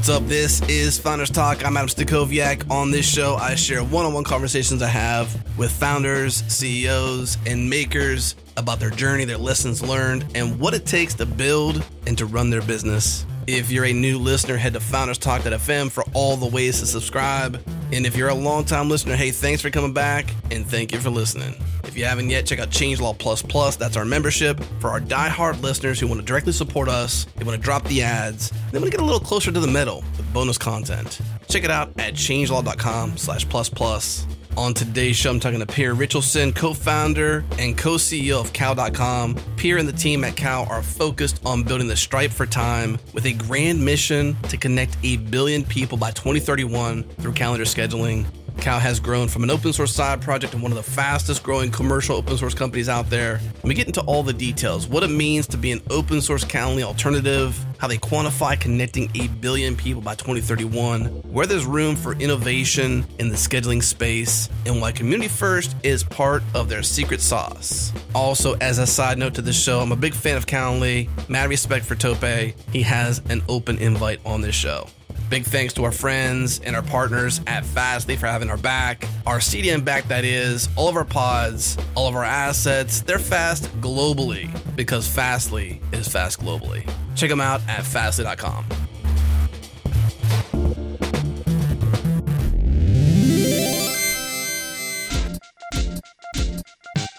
What's up? This is Founders Talk. I'm Adam Stachowiak. On this show, I share one-on-one conversations I have with founders, CEOs, and makers about their journey, their lessons learned, and what it takes to build and to run their business. If you're a new listener, head to founderstalk.fm for all the ways to subscribe. And if you're a long-time listener, hey, thanks for coming back, and thank you for listening. If you haven't yet, check out Changelog++. That's our membership for our die-hard listeners who want to directly support us, they want to drop the ads, they want to get a little closer to the metal with bonus content. Check it out at changelog.com/++. On today's show, I'm talking to Peer Richelsen, co-founder and co-CEO of Cal.com. Peer and the team at Cal are focused on building the Stripe for Time with a grand mission to connect 8 billion people by 2031 through calendar scheduling. Cal has grown from an open source side project and one of the fastest growing commercial open source companies out there. We get into all the details, what it means to be an open source Calendly alternative, how they quantify connecting 8 billion people by 2031, where there's room for innovation in the scheduling space, and why community first is part of their secret sauce. Also, as a side note to this show, I'm a big fan of Calendly, mad respect for Tope. He has an open invite on this show. Big thanks to our friends and our partners at Fastly for having our back, our CDN back that is, all of our pods, all of our assets. They're fast globally because Fastly is fast globally. Check them out at fastly.com.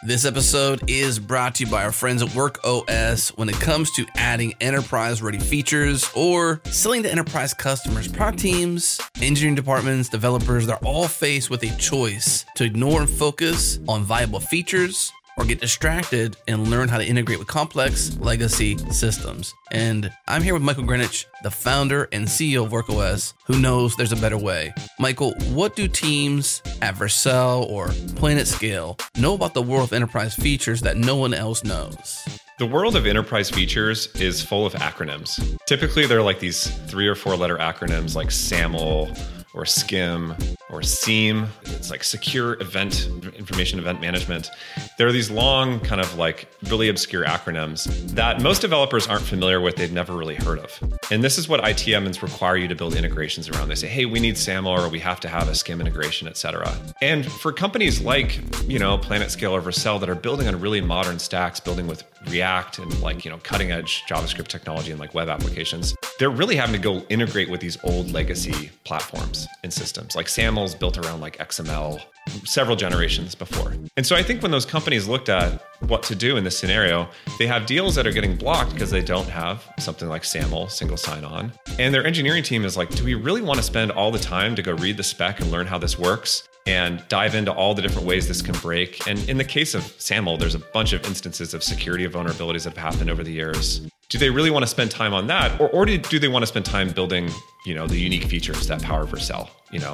This episode is brought to you by our friends at WorkOS. When it comes to adding enterprise-ready features or selling to enterprise customers, product teams, engineering departments, developers, they're all faced with a choice to ignore and focus on viable features or get distracted and learn how to integrate with complex legacy systems. And I'm here with Michael Greenwich, the founder and CEO of WorkOS, who knows there's a better way. Michael, what do teams at Vercel or PlanetScale know about the world of enterprise features that no one else knows? The world of enterprise features is full of acronyms. Typically, they're like these 3 or 4 letter acronyms like SAML, or SCIM, or SCIM. It's like Secure Event Information Event Management. There are these long kind of like really obscure acronyms that most developers aren't familiar with, they've never really heard of. And this is what ITMs require you to build integrations around. They say, hey, we need SAML, or we have to have a SCIM integration, et cetera. And for companies like, PlanetScale or Vercel that are building on really modern stacks, building with React and cutting edge JavaScript technology and like web applications, they're really having to go integrate with these old legacy platforms and systems. Like SAML's built around like XML several generations before. And so I think when those companies looked at what to do in this scenario, they have deals that are getting blocked because they don't have something like SAML, single sign-on. And their engineering team is like, do we really want to spend all the time to go read the spec and learn how this works and dive into all the different ways this can break? And in the case of SAML, there's a bunch of instances of security vulnerabilities that have happened over the years. Do they really want to spend time on that? Or do they want to spend time building, the unique features that power Vercel,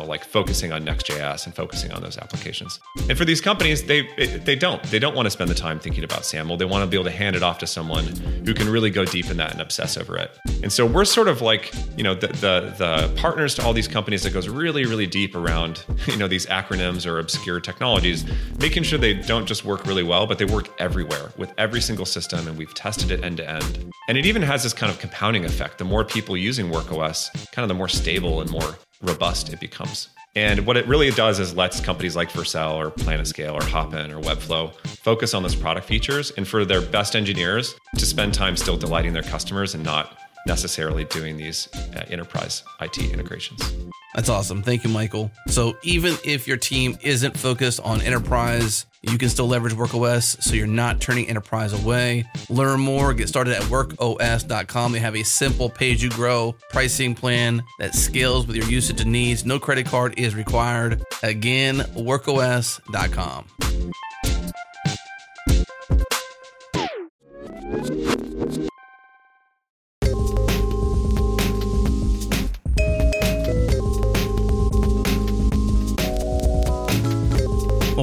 like focusing on Next.js and focusing on those applications? And for these companies, they don't want to spend the time thinking about SAML. They want to be able to hand it off to someone who can really go deep in that and obsess over it. And so we're sort of like, the partners to all these companies that goes really, really deep around, these acronyms or obscure technologies, making sure they don't just work really well, but they work everywhere with every single system. And we've tested it end to end. And it even has this kind of compounding effect. The more people using WorkOS, kind of the more stable and more robust it becomes. And what it really does is lets companies like Vercel or PlanetScale or Hopin or Webflow focus on those product features and for their best engineers to spend time still delighting their customers and not necessarily doing these enterprise IT integrations. That's awesome. Thank you, Michael. So even if your team isn't focused on enterprise, you can still leverage WorkOS so you're not turning enterprise away. Learn more, get started at workos.com. They have a simple pay-as-you-grow pricing plan that scales with your usage and needs. No credit card is required. Again, workos.com.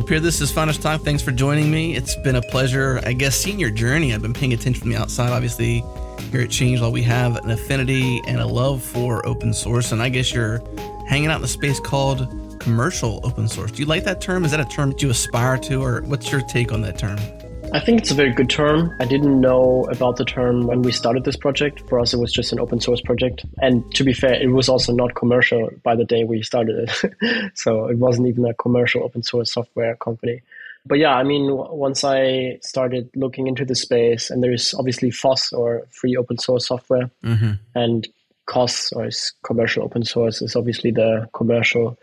Peer, this is Founders Talk. Thanks for joining me. It's been a pleasure, I guess, seeing your journey. I've been paying attention from the outside. Obviously, here at Changelog, we have an affinity and a love for open source, and I guess you're hanging out in the space called commercial open source. Do you like that term? Is that a term that you aspire to, or what's your take on that term? I think it's a very good term. I didn't know about the term when we started this project. For us, it was just an open source project. And to be fair, it was also not commercial by the day we started it. So it wasn't even a commercial open source software company. But yeah, I mean, once I started looking into the space, and there's obviously FOSS or free open source software, mm-hmm. and COS or commercial open source is obviously the commercial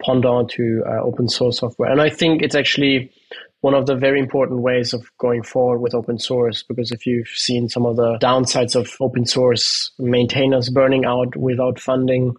pendant to open source software. And I think it's actually one of the very important ways of going forward with open source, because if you've seen some of the downsides of open source, maintainers burning out without funding,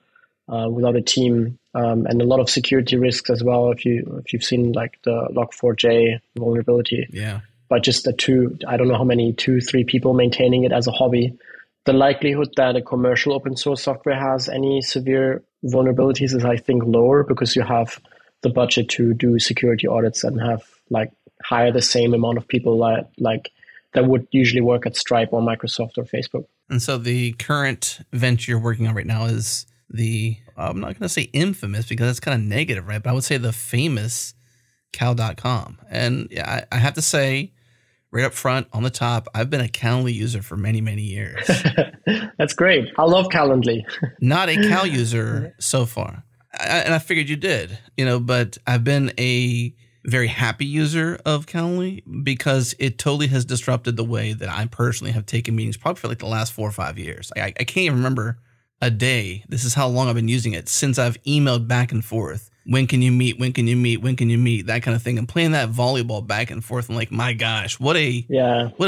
without a team, and a lot of security risks as well. If you've seen like the Log4j vulnerability, yeah, but just the I don't know how many, 2-3 people maintaining it as a hobby, the likelihood that a commercial open source software has any severe vulnerabilities is, I think, lower, because you have the budget to do security audits and have like hire the same amount of people like that would usually work at Stripe or Microsoft or Facebook. And so the current venture you're working on right now is I'm not going to say infamous because that's kind of negative, right? But I would say the famous Cal.com. And yeah, I have to say right up front on the top, I've been a Calendly user for many, many years. That's great. I love Calendly. Not a Cal user so far. And I figured you did, but I've been a very happy user of Calendly because it totally has disrupted the way that I personally have taken meetings probably for like the last 4 or 5 years. I can't even remember a day. This is how long I've been using it, since I've emailed back and forth. When can you meet? When can you meet? When can you meet? That kind of thing. And playing that volleyball back and forth. I'm like, my gosh, what a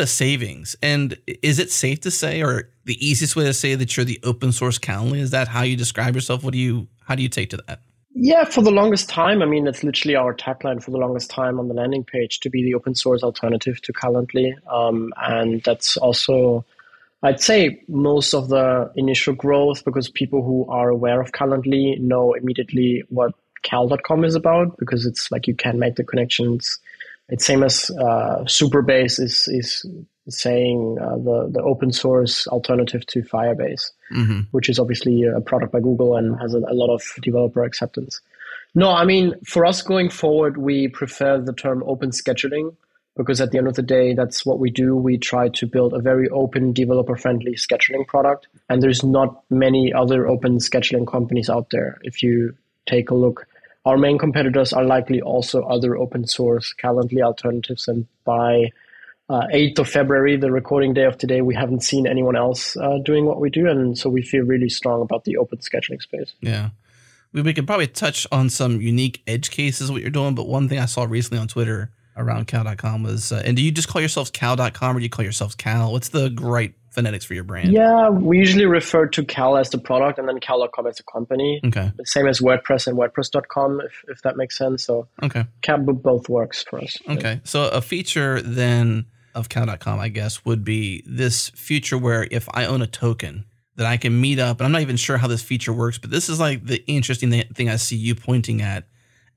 savings. And is it safe to say, or the easiest way to say that you're the open source Calendly? Is that how you describe yourself? How do you take to that? Yeah, for the longest time, I mean, that's literally our tagline for the longest time on the landing page, to be the open source alternative to Calendly. And that's also, I'd say, most of the initial growth, because people who are aware of Calendly know immediately what Cal.com is about, because it's like you can make the connections. It's same as Supabase is saying the open source alternative to Firebase, mm-hmm. which is obviously a product by Google and has a lot of developer acceptance. No, I mean, for us going forward, we prefer the term open scheduling, because at the end of the day, that's what we do. We try to build a very open, developer-friendly scheduling product. And there's not many other open scheduling companies out there. If you take a look, our main competitors are likely also other open source Calendly alternatives. And by 8th of February, the recording day of today, we haven't seen anyone else doing what we do. And so we feel really strong about the open scheduling space. Yeah. We can probably touch on some unique edge cases of what you're doing. But one thing I saw recently on Twitter around Cal.com was, and do you just call yourselves Cal.com or do you call yourselves Cal? What's the right phonetics for your brand? Yeah, we usually refer to Cal as the product and then Cal.com as the company. Okay. The same as WordPress and WordPress.com, if that makes sense. So okay, Cal both works for us. Okay. So a feature then of Cal.com, I guess, would be this feature where if I own a token that I can meet up, and I'm not even sure how this feature works, but this is like the interesting thing I see you pointing at,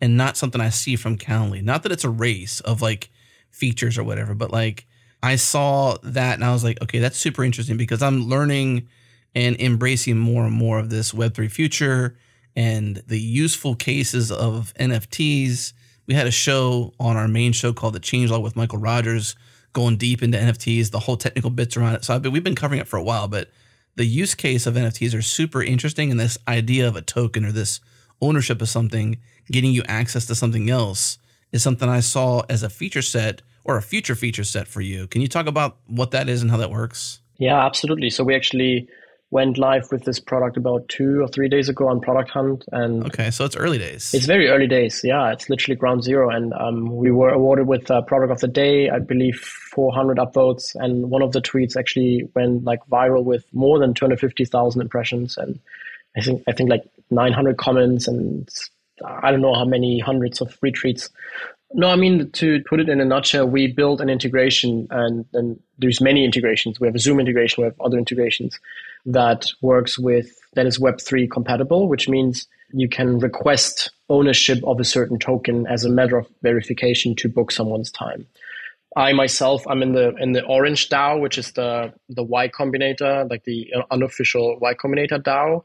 and not something I see from Calendly. Not that it's a race of like features or whatever, but like I saw that and I was like, okay, that's super interesting because I'm learning and embracing more and more of this Web3 future and the useful cases of NFTs. We had a show on our main show called The Changelog with Michael Rogers, going deep into NFTs, the whole technical bits around it. So we've been covering it for a while, but the use case of NFTs are super interesting. And this idea of a token or this ownership of something, getting you access to something else, is something I saw as a feature set or a future feature set for you. Can you talk about what that is and how that works? Yeah, absolutely. So we actually went live with this product about 2 or 3 days ago on Product Hunt. And okay, so it's early days. It's very early days. Yeah, it's literally ground zero. And we were awarded with Product of the Day, I believe 400 upvotes. And one of the tweets actually went like viral with more than 250,000 impressions. And I think like 900 comments and I don't know how many hundreds of retreats. No, I mean, to put it in a nutshell, we built an integration and there's many integrations. We have a Zoom integration, we have other integrations that is Web3 compatible, which means you can request ownership of a certain token as a matter of verification to book someone's time. I myself, I'm in the Orange DAO, which is the Y Combinator, like the unofficial Y Combinator DAO,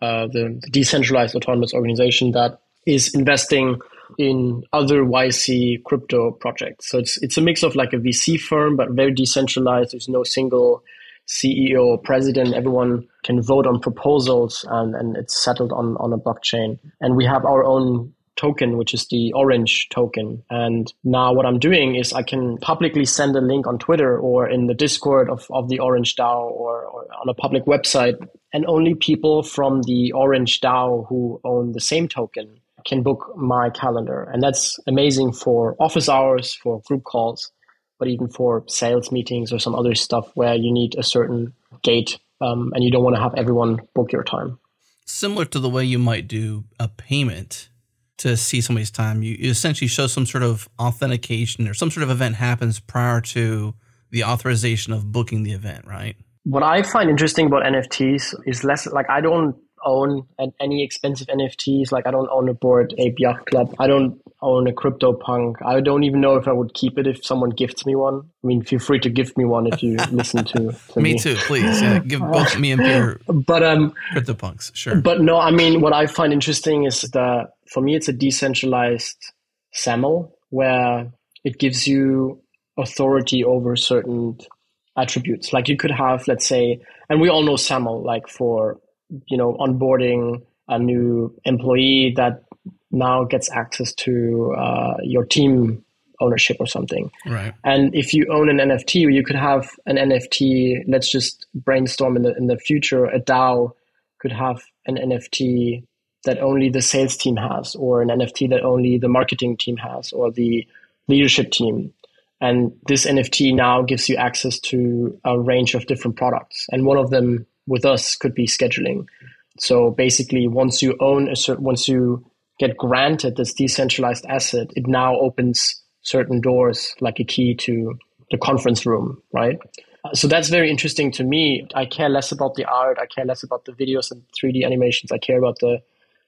the decentralized autonomous organization that is investing in other YC crypto projects. So it's a mix of like a VC firm, but very decentralized. There's no single CEO or president. Everyone can vote on proposals, and it's settled on a blockchain. And we have our own token, which is the Orange token. And now what I'm doing is I can publicly send a link on Twitter or in the Discord of the Orange DAO or on a public website. And only people from the Orange DAO who own the same token can book my calendar. And that's amazing for office hours, for group calls, but even for sales meetings or some other stuff where you need a certain gate and you don't want to have everyone book your time. Similar to the way you might do a payment to see somebody's time, you essentially show some sort of authentication or some sort of event happens prior to the authorization of booking the event, right? What I find interesting about NFTs is less like I don't own any expensive NFTs. Like I don't own a Bored Ape Yacht Club. I don't own a CryptoPunk. I don't even know if I would keep it if someone gifts me one. I mean, feel free to gift me one if you listen to me. Me too, please. Yeah, give both me and Peer CryptoPunks, sure. But no, I mean, what I find interesting is that for me, it's a decentralized SAML where it gives you authority over certain attributes. Like you could have, let's say, and we all know SAML, like for, you know, onboarding a new employee that now gets access to your team ownership or something. Right. And if you own an NFT, you could have an NFT, let's just brainstorm in the future, a DAO could have an NFT that only the sales team has, or an NFT that only the marketing team has, or the leadership team. And this NFT now gives you access to a range of different products. And one of them with us could be scheduling. So basically, once you own once you get granted this decentralized asset, it now opens certain doors like a key to the conference room, right? So that's very interesting to me. I care less about the art. I care less about the videos and 3D animations. I care about the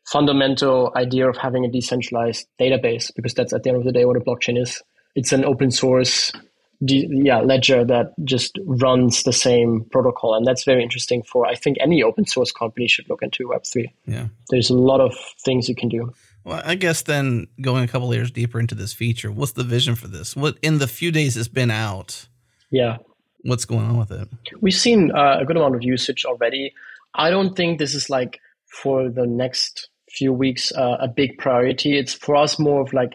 fundamental idea of having a decentralized database, because that's at the end of the day what a blockchain is. It's an open source ledger that just runs the same protocol. And that's very interesting for, I think, any open source company should look into Web3. Yeah. There's a lot of things you can do. Well, I guess then going a couple layers deeper into this feature, what's the vision for this? What in the few days it's been out? Yeah. What's going on with it? We've seen a good amount of usage already. I don't think this is like for the next few weeks a big priority. It's for us more of like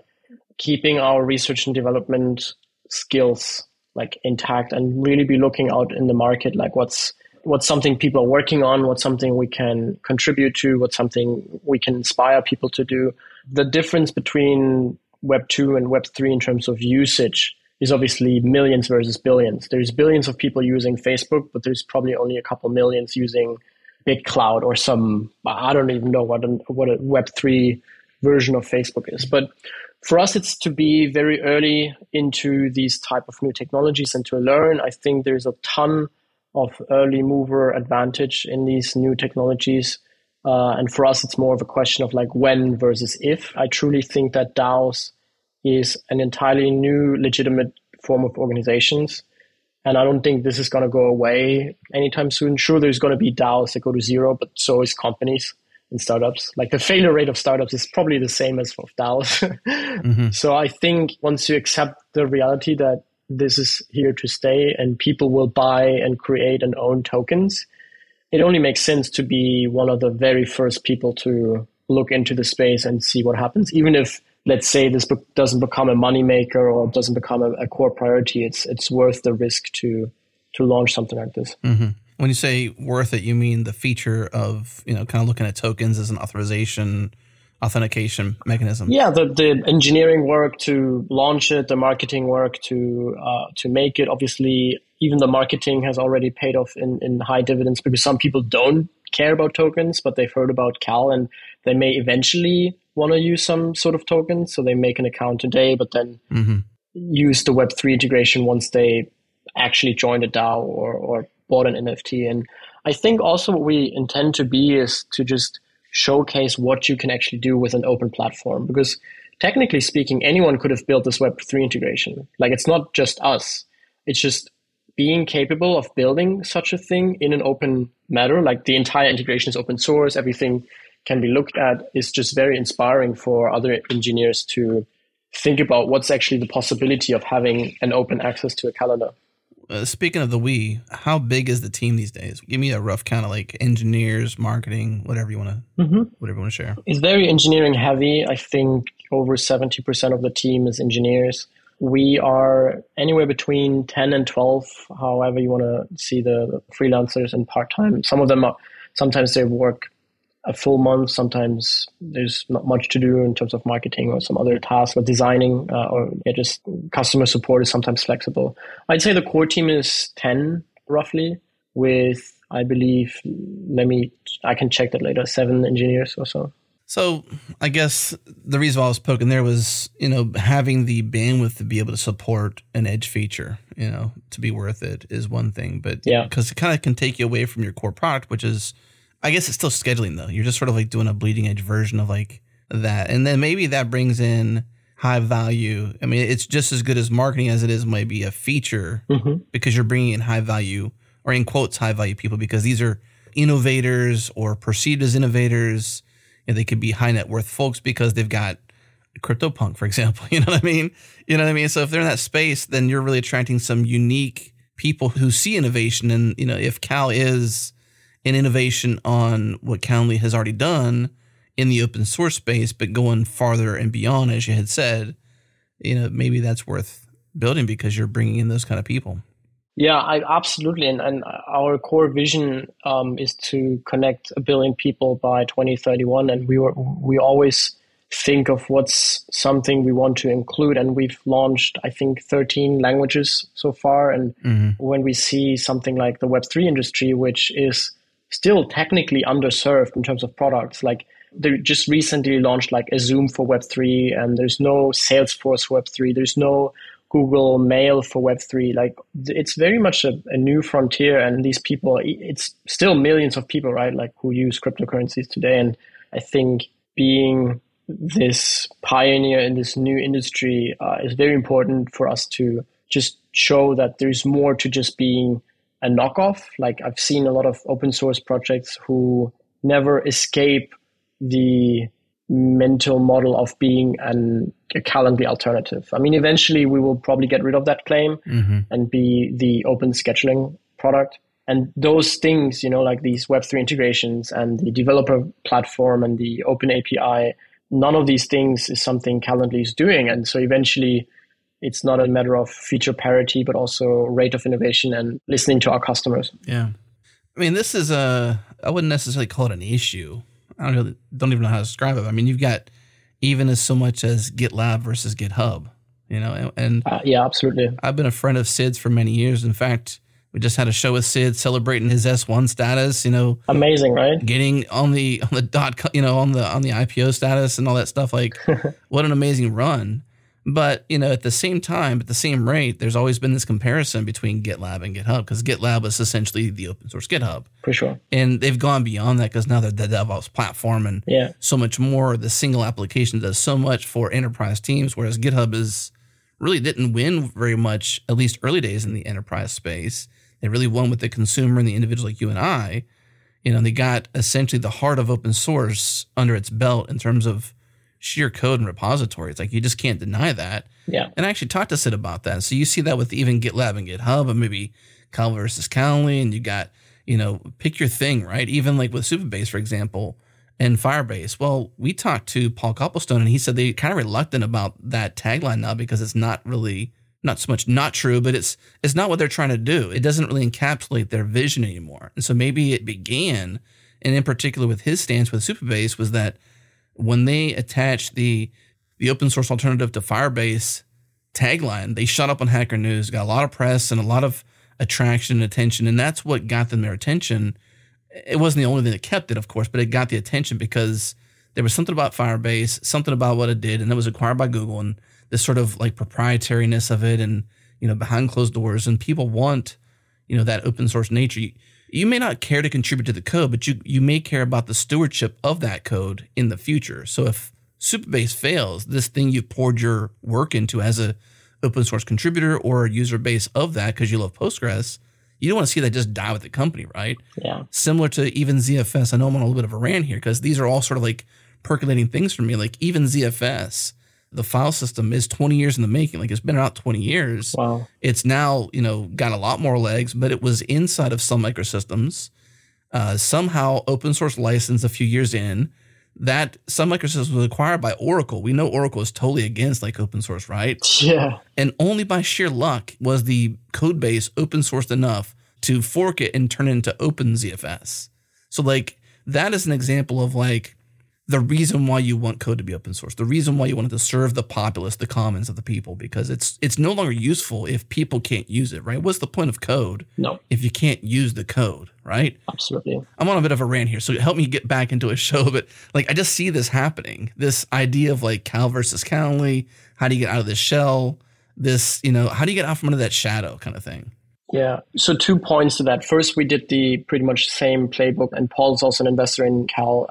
keeping our research and development skills like intact and really be looking out in the market, like what's something people are working on, what's something we can contribute to, what's something we can inspire people to do. The difference between Web 2 and Web 3 in terms of usage is obviously millions versus billions. There's billions of people using Facebook, but there's probably only a couple millions using BitCloud or some, I don't even know what a Web 3 version of Facebook is. But for us, it's to be very early into these type of new technologies and to learn. I think there's a ton of early mover advantage in these new technologies. And for us, it's more of a question of like when versus if. I truly think that DAOs is an entirely new legitimate form of organizations. And I don't think this is going to go away anytime soon. Sure, there's going to be DAOs that go to zero, but so is companies. In startups, like the failure rate of startups is probably the same as of DAOs. Mm-hmm. So I think once you accept the reality that this is here to stay and people will buy and create and own tokens, it only makes sense to be one of the very first people to look into the space and see what happens. Even if, let's say, this doesn't become a moneymaker or doesn't become a core priority, it's worth the risk to launch something like this. Mm-hmm. When you say worth it, you mean the feature of, you know, kind of looking at tokens as an authentication mechanism. Yeah, the engineering work to launch it, the marketing work to make it. Obviously, even the marketing has already paid off in high dividends, because some people don't care about tokens, but they've heard about Cal and they may eventually want to use some sort of token. So they make an account today, but then use the Web3 integration once they actually join a DAO or bought an NFT. And I think also what we intend to be is to just showcase what you can actually do with an open platform, because technically speaking, anyone could have built this Web3 integration. Like it's not just us. It's just being capable of building such a thing in an open manner. Like the entire integration is open source. Everything can be looked at is just very inspiring for other engineers to think about what's actually the possibility of having an open access to a calendar. Speaking of the we, how big is the team these days? Give me a rough kind of like engineers, marketing, whatever you want to whatever you want to share. It's very engineering heavy. I think over 70% of the team is engineers. We are anywhere between 10 and 12, however you want to see the freelancers and part-time. Some of them are, sometimes they work a full month. Sometimes there's not much to do in terms of marketing or some other tasks, but designing or just customer support is sometimes flexible. I'd say the core team is 10 roughly with, I believe, I can check that later, 7 engineers or so. So I guess the reason why I was poking there was, having the bandwidth to be able to support an edge feature, to be worth it is one thing, but yeah, because it kind of can take you away from your core product, which is, I guess it's still scheduling though. You're just sort of like doing a bleeding edge version of like that. And then maybe that brings in high value. I mean, it's just as good as marketing as it is maybe a feature because you're bringing in high value or in quotes, high value people, because these are innovators or perceived as innovators. And they could be high net worth folks because they've got CryptoPunk, for example. You know what I mean? So if they're in that space, then you're really attracting some unique people who see innovation. And, if Cal is an innovation on what Calendly has already done in the open source space, but going farther and beyond, as you had said, maybe that's worth building because you're bringing in those kind of people. Yeah, absolutely. And our core vision is to connect 1 billion people by 2031. And we always think of what's something we want to include. And we've launched, I think, 13 languages so far. And when we see something like the Web3 industry, which is still technically underserved in terms of products, like they just recently launched like a Zoom for Web3, and there's no Salesforce Web3, there's no Google Mail for Web3, like it's very much a new frontier, and these people, it's still millions of people, right? Like who use cryptocurrencies today. And I think being this pioneer in this new industry is very important for us to just show that there's more to just being a knockoff. Like I've seen a lot of open source projects who never escape the mental model of being a Calendly alternative. I mean, eventually we will probably get rid of that claim and be the open scheduling product. And those things, like these Web3 integrations and the developer platform and the open API, none of these things is something Calendly is doing. And so eventually it's not a matter of feature parity, but also rate of innovation and listening to our customers. Yeah. I mean, this is I wouldn't necessarily call it an issue. I don't even know how to describe it. I mean, you've got even as so much as GitLab versus GitHub, yeah, absolutely. I've been a friend of Sid's for many years. In fact, we just had a show with Sid celebrating his S1 status, amazing, right? Getting on the .com, on the IPO status and all that stuff. Like what an amazing run. But, at the same time, at the same rate, there's always been this comparison between GitLab and GitHub because GitLab is essentially the open source GitHub. For sure. And they've gone beyond that because now they're the DevOps platform and so much more. The single application does so much for enterprise teams, whereas GitHub really didn't win very much, at least early days in the enterprise space. They really won with the consumer and the individual like you and I. They got essentially the heart of open source under its belt in terms of sheer code and repositories. Like you just can't deny that. Yeah. And I actually talked to Sid about that. So you see that with even GitLab and GitHub and maybe Cal versus Calendly, and you got, pick your thing, right? Even like with Supabase, for example, and Firebase. Well, we talked to Paul Copplestone and he said they're kind of reluctant about that tagline now because it's not really, not so much not true, but it's not what they're trying to do. It doesn't really encapsulate their vision anymore. And so maybe it began, and in particular with his stance with Supabase was that when they attached the open source alternative to Firebase tagline, they shot up on Hacker News, got a lot of press and a lot of attraction and attention. And that's what got them their attention. It wasn't the only thing that kept it, of course, but it got the attention because there was something about Firebase, something about what it did, and it was acquired by Google and this sort of like proprietariness of it and, behind closed doors. And people want, that open source nature. You may not care to contribute to the code, but you may care about the stewardship of that code in the future. So if Supabase fails, this thing you've poured your work into as an open source contributor or a user base of that because you love Postgres, you don't want to see that just die with the company, right? Yeah. Similar to even ZFS. I know I'm on a little bit of a rant here because these are all sort of like percolating things for me. Like even ZFS, the file system is 20 years in the making. Like it's been out 20 years. Wow. It's now, you know, got a lot more legs, but it was inside of Sun Microsystems. Somehow open source license a few years in. That Sun Microsystems was acquired by Oracle. We know Oracle is totally against like open source, right? Yeah. And only by sheer luck was the code base open sourced enough to fork it and turn it into open ZFS. So like that is an example of like the reason why you want code to be open source, the reason why you want it to serve the populace, the commons of the people, because it's no longer useful if people can't use it, right? What's the point of code? No. If you can't use the code, right? Absolutely. I'm on a bit of a rant here, so help me get back into a show. But like, I just see this happening, this idea of like Cal versus Calendly. How do you get out of this shell? This, you know, how do you get out from under that shadow kind of thing? Yeah. So 2 points to that. First, we did the pretty much same playbook, and Paul's also an investor in Cal.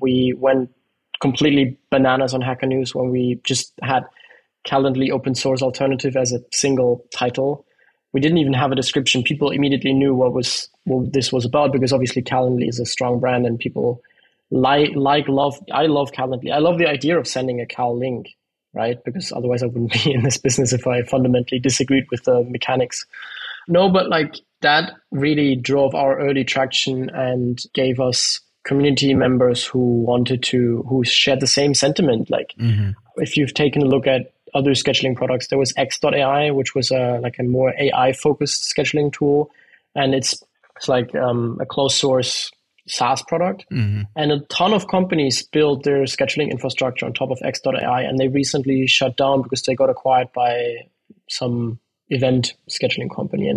We went completely bananas on Hacker News when we just had Calendly open source alternative as a single title. We didn't even have a description. People immediately knew what this was about because obviously Calendly is a strong brand and people I love Calendly. I love the idea of sending a Cal link, right? Because otherwise I wouldn't be in this business if I fundamentally disagreed with the mechanics. No, but like that really drove our early traction and gave us community members who shared the same sentiment. Like if you've taken a look at other scheduling products, there was X.ai, which was a more AI focused scheduling tool. And it's like a closed source SaaS product. Mm-hmm. And a ton of companies built their scheduling infrastructure on top of X.ai. And they recently shut down because they got acquired by some event scheduling company.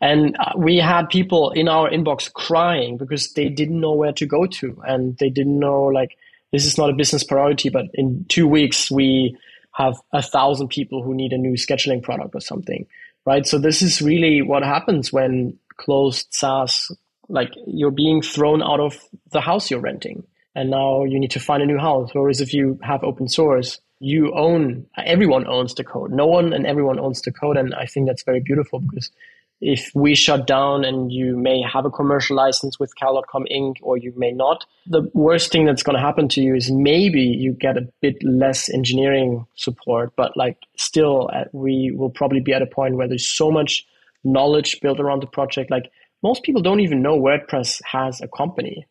And we had people in our inbox crying because they didn't know where to go to. And they didn't know, like, this is not a business priority, but in 2 weeks, we have 1,000 people who need a new scheduling product or something, right? So this is really what happens when closed SaaS, like you're being thrown out of the house you're renting. And now you need to find a new house. Whereas if you have open source, everyone owns the code. No one and everyone owns the code. And I think that's very beautiful because if we shut down and you may have a commercial license with Cal.com Inc. or you may not, the worst thing that's going to happen to you is maybe you get a bit less engineering support, but like still we will probably be at a point where there's so much knowledge built around the project. Like most people don't even know WordPress has a company.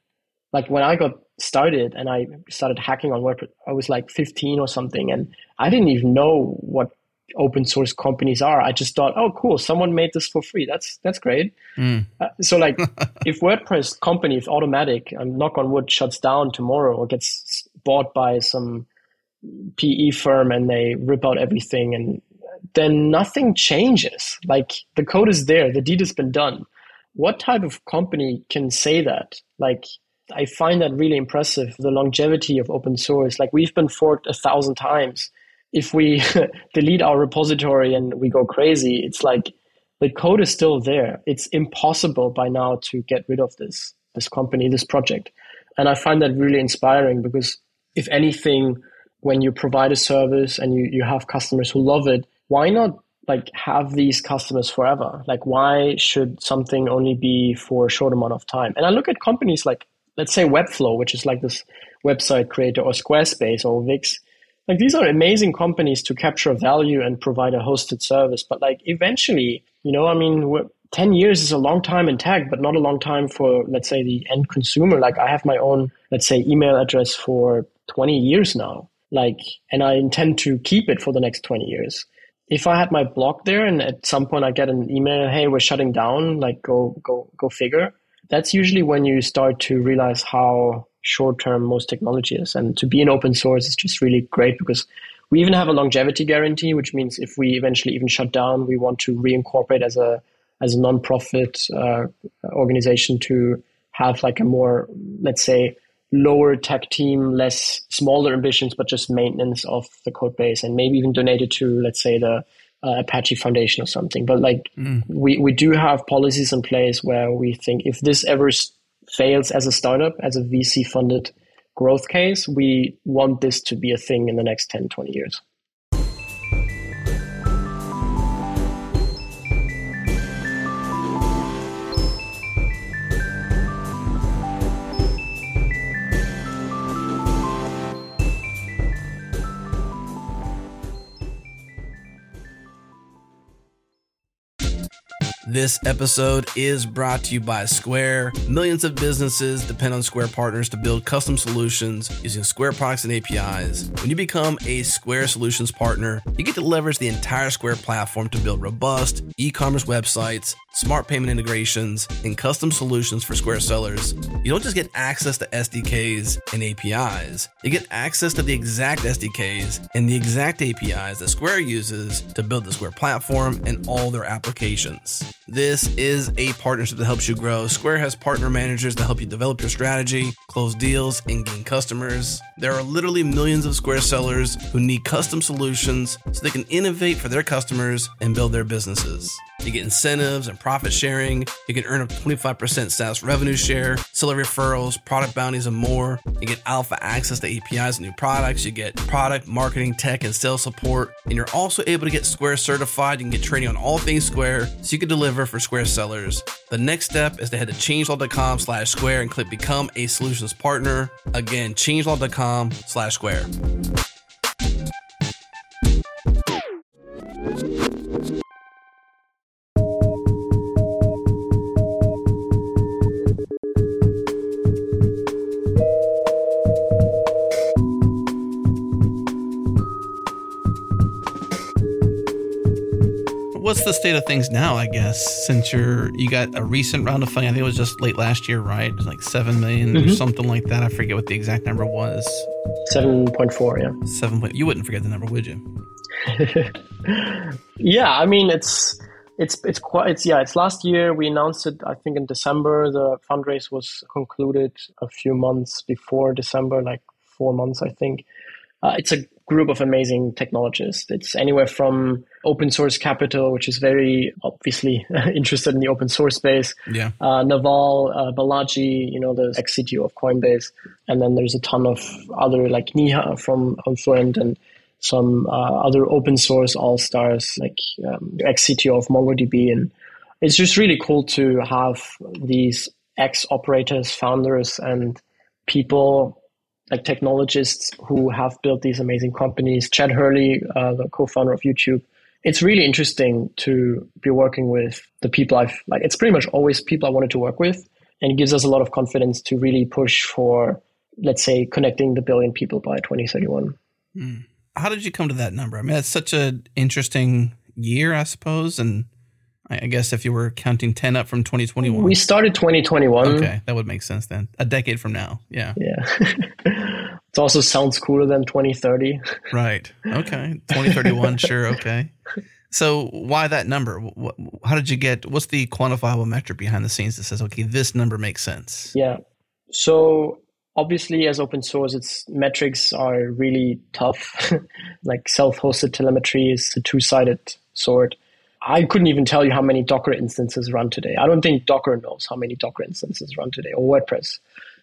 Like when I got started and I started hacking on WordPress, I was like 15 or something, and I didn't even know what open source companies are. I just thought, oh, cool, someone made this for free. That's great. Mm. So like if WordPress company, if Automatic, knock on wood, shuts down tomorrow or gets bought by some PE firm and they rip out everything, and then nothing changes. Like the code is there. The deed has been done. What type of company can say that? Like, I find that really impressive, the longevity of open source. Like we've been forked 1,000 times. If we delete our repository and we go crazy, it's like the code is still there. It's impossible by now to get rid of this company, this project. And I find that really inspiring because if anything, when you provide a service and you have customers who love it, why not like have these customers forever? Like why should something only be for a short amount of time? And I look at companies like, let's say Webflow, which is like this website creator, or Squarespace or Wix. Like these are amazing companies to capture value and provide a hosted service. But like eventually, 10 years is a long time in tech, but not a long time for, let's say, the end consumer. Like I have my own, let's say, email address for 20 years now. Like, and I intend to keep it for the next 20 years. If I had my blog there and at some point I get an email, hey, we're shutting down, like go figure. That's usually when you start to realize how short-term most technology is. And to be in open source is just really great because we even have a longevity guarantee, which means if we eventually even shut down, we want to reincorporate as a nonprofit organization to have like a more, let's say, lower tech team, smaller ambitions, but just maintenance of the code base and maybe even donate it to, let's say, the Apache Foundation or something. But like we do have policies in place where we think if this ever fails as a startup, as a VC funded growth case, we want this to be a thing in the next 10, 20 years. This episode is brought to you by Square. Millions of businesses depend on Square partners to build custom solutions using Square products and APIs. When you become a Square Solutions partner, you get to leverage the entire Square platform to build robust e-commerce websites, smart payment integrations, and custom solutions for Square sellers. You don't just get access to SDKs and APIs, you get access to the exact SDKs and the exact APIs that Square uses to build the Square platform and all their applications. This is a partnership that helps you grow. Square has partner managers that help you develop your strategy, close deals, and gain customers. There are literally millions of Square sellers who need custom solutions so they can innovate for their customers and build their businesses. You get incentives and profit sharing. You can earn a 25% SaaS revenue share, seller referrals, product bounties, and more. You get alpha access to APIs and new products. You get product, marketing, tech, and sales support. And you're also able to get Square certified. You can get training on all things Square so you can deliver for Square sellers. The next step is to head to changelaw.com/Square and click Become a Solutions Partner. Again, changelaw.com/Square. What's the state of things now, I guess, since you got a recent round of funding? I think it was just late last year, right? It was like 7 million or something like that. I forget what the exact number was. 7.4, yeah. 7. You wouldn't forget the number, would you? Yeah, I mean, it's last year we announced it, I think in December. The fundraise was concluded a few months before December, like 4 months, I think. It's a group of amazing technologists. It's anywhere from open source capital, which is very obviously interested in the open source space. Yeah. Naval, Balaji, the ex-CTO of Coinbase. And then there's a ton of other like Neha from Confluent and some other open source all-stars like ex-CTO of MongoDB. And it's just really cool to have these ex-operators, founders, and people like technologists who have built these amazing companies. Chad Hurley, the co-founder of YouTube. It's really interesting to be working with the people it's pretty much always people I wanted to work with. And it gives us a lot of confidence to really push for, let's say, connecting the billion people by 2031. How did you come to that number? I mean, that's such an interesting year, I suppose. And I guess if you were counting 10 up from 2021. We started 2021. Okay, that would make sense then. A decade from now, yeah. Yeah. It also sounds cooler than 2030. Right, okay. 2031, sure, okay. So why that number? How did you get, what's the quantifiable metric behind the scenes that says, okay, this number makes sense? Yeah, so obviously as open source, its metrics are really tough. Like self-hosted telemetry is a two-sided sword. I couldn't even tell you how many Docker instances run today. I don't think Docker knows how many Docker instances run today, or WordPress.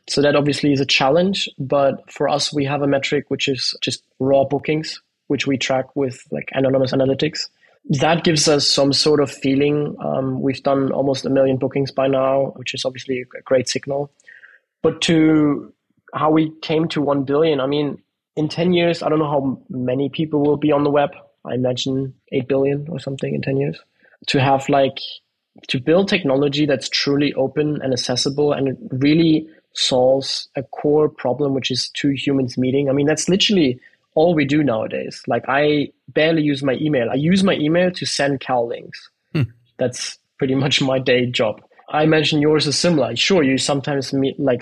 So that obviously is a challenge. But for us, we have a metric which is just raw bookings, which we track with like anonymous analytics. That gives us some sort of feeling. We've done almost 1 million bookings by now, which is obviously a great signal. But to how we came to 1 billion, I mean, in 10 years, I don't know how many people will be on the web. I imagine 8 billion or something in 10 years. To have to build technology that's truly open and accessible, and it really solves a core problem, which is two humans meeting. I mean, that's literally all we do nowadays. Like, I barely use my email. I use my email to send Cal links. That's pretty much my day job. I imagine yours is similar. Sure, you sometimes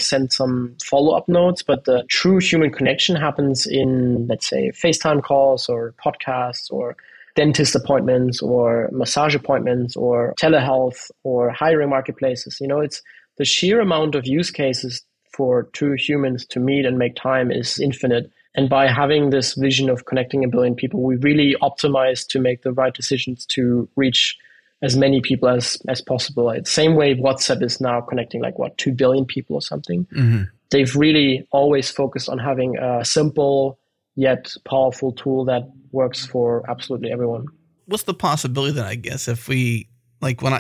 send some follow-up notes, but the true human connection happens in, let's say, FaceTime calls or podcasts or dentist appointments or massage appointments or telehealth or hiring marketplaces. It's the sheer amount of use cases for two humans to meet and make time is infinite. And by having this vision of connecting 1 billion people, we really optimize to make the right decisions to reach as many people as possible. It's same way WhatsApp is now connecting 2 billion people or something. Mm-hmm. They've really always focused on having a simple yet powerful tool that works for absolutely everyone. What's the possibility then, I guess, if we,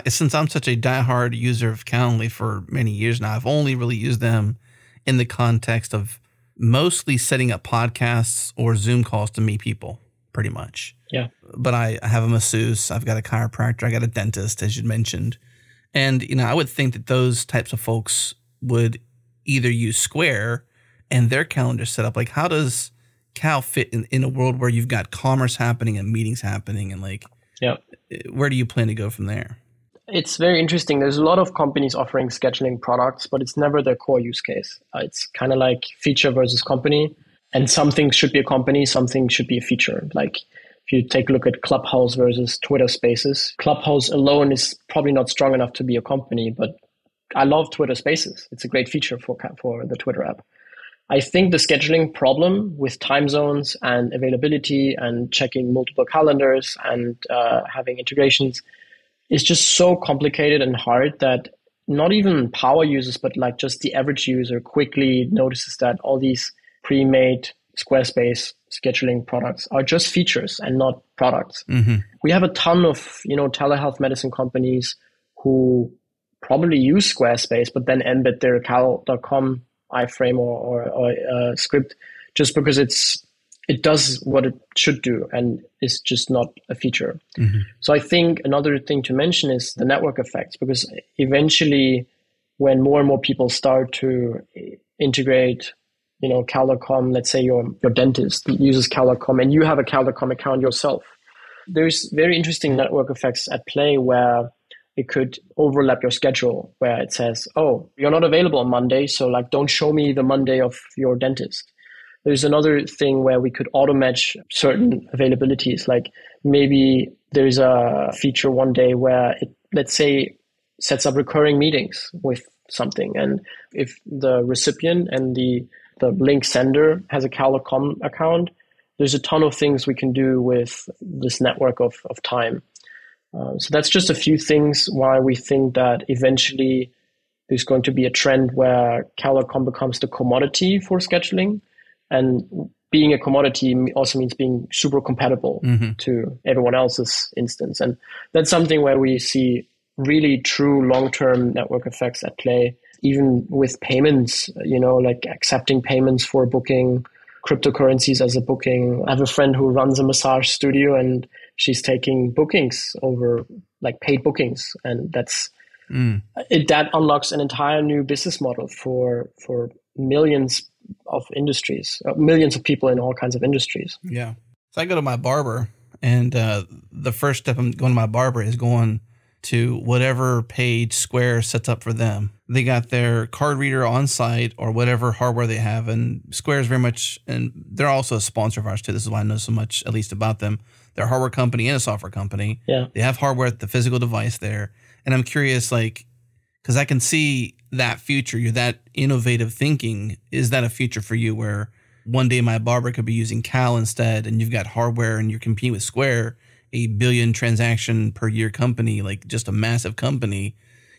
since I'm such a diehard user of Calendly for many years now, I've only really used them in the context of mostly setting up podcasts or Zoom calls to meet people. pretty much. Yeah. But I have a masseuse. I've got a chiropractor. I got a dentist, as you mentioned. And, you know, I would think that those types of folks would either use Square and their calendar setup. Like, how does Cal fit in a world where you've got commerce happening and meetings happening? And like, yeah, where do you plan to go from there? It's very interesting. There's a lot of companies offering scheduling products, but it's never their core use case. It's kind of like feature versus company. And some things should be a company, some things should be a feature. Like if you take a look at Clubhouse versus Twitter Spaces, Clubhouse alone is probably not strong enough to be a company, but I love Twitter Spaces. It's a great feature for the Twitter app. I think the scheduling problem with time zones and availability and checking multiple calendars and having integrations is just so complicated and hard that not even power users, but like just the average user quickly notices that all these pre-made Squarespace scheduling products are just features and not products. Mm-hmm. We have a ton of, you know, telehealth medicine companies who probably use Squarespace, but then embed their Cal.com iframe or script just because it does what it should do and is just not a feature. Mm-hmm. So I think another thing to mention is the network effects, because eventually when more and more people start to integrate, you know, Cal.com, let's say your dentist uses Cal.com and you have a Cal.com account yourself. There's very interesting network effects at play where it could overlap your schedule, where it says, oh, you're not available on Monday, so like don't show me the Monday of your dentist. There's another thing where we could auto-match certain availabilities. Like maybe there's a feature one day where it, let's say, sets up recurring meetings with something. And if the recipient and the link sender has a Cal.com account, there's a ton of things we can do with this network of time. So that's just a few things why we think that eventually there's going to be a trend where Cal.com becomes the commodity for scheduling. And being a commodity also means being super compatible mm-hmm. to everyone else's instance. And that's something where we see really true long-term network effects at play, even with payments, you know, like accepting payments for booking, cryptocurrencies as a booking. I have a friend who runs a massage studio and she's taking bookings over like paid bookings. And that's that unlocks an entire new business model for millions of industries, millions of people in all kinds of industries. Yeah. So I go to my barber and the first step I'm going to my barber is going to whatever page Square sets up for them. They got their card reader on site or whatever hardware they have. And Square is very much, and they're also a sponsor of ours too. This is why I know so much, at least about them. They're a hardware company and a software company. Yeah. They have hardware at the physical device there. And I'm curious, like, because I can see that future, that innovative thinking, is that a future for you where one day my barber could be using Cal instead and you've got hardware and you're competing with Square, a billion transaction per year company, like just a massive company,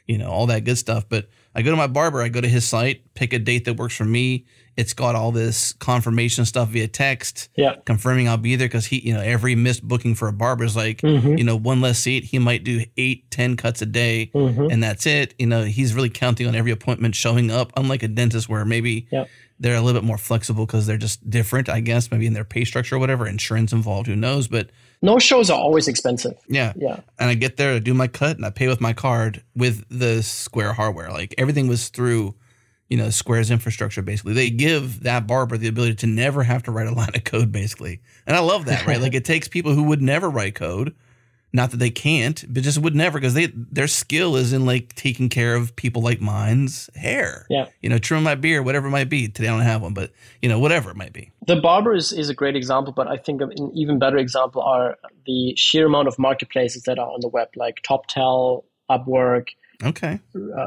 you know, all that good stuff. But I go to my barber, I go to his site, pick a date that works for me. It's got all this confirmation stuff via text, confirming I'll be there because he, you know, every missed booking for a barber is like, you know, one less seat. He might do 8-10 cuts a day and that's it. You know, he's really counting on every appointment showing up, unlike a dentist where maybe they're a little bit more flexible because they're just different, I guess, maybe in their pay structure or whatever, insurance involved, who knows. But no shows are always expensive. Yeah. And I get there, I do my cut and I pay with my card with the Square hardware. Like everything was through, you know, Square's infrastructure, basically. They give that barber the ability to never have to write a line of code, basically. And I love that, right? Like it takes people who would never write code, not that they can't, but just would never, because their skill is in like taking care of people like mine's hair, you know, trimming my beard, whatever it might be. Today I don't have one, but you know, whatever it might be. The barber is a great example, but I think an even better example are the sheer amount of marketplaces that are on the web, like TopTal, Upwork,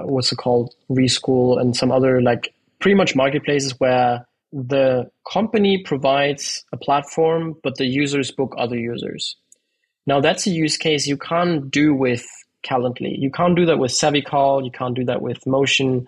what's it called? Reschool and some other like pretty much marketplaces where the company provides a platform, but the users book other users. Now that's a use case you can't do with Calendly. You can't do that with SavvyCall. You can't do that with Motion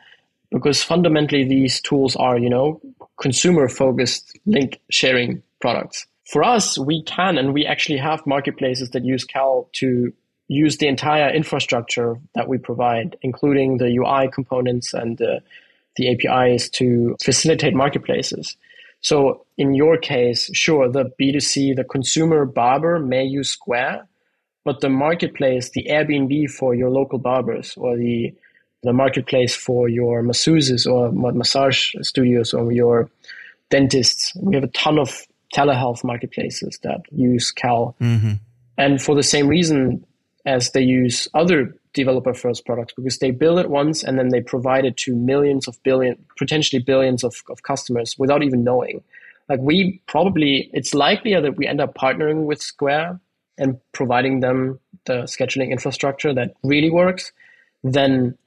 because fundamentally these tools are, you know, consumer focused link sharing products. For us, we can, and we actually have marketplaces that use Cal to use the entire infrastructure that we provide, including the UI components and the APIs to facilitate marketplaces. So in your case, sure, the B2C, the consumer barber may use Square, but the marketplace, the Airbnb for your local barbers, or the marketplace for your masseuses or massage studios or your dentists. We have a ton of telehealth marketplaces that use Cal. Mm-hmm. And for the same reason as they use other developer-first products, because they build it once and then they provide it to millions of potentially billions of customers without even knowing. Like it's likelier that we end up partnering with Square and providing them the scheduling infrastructure that really works than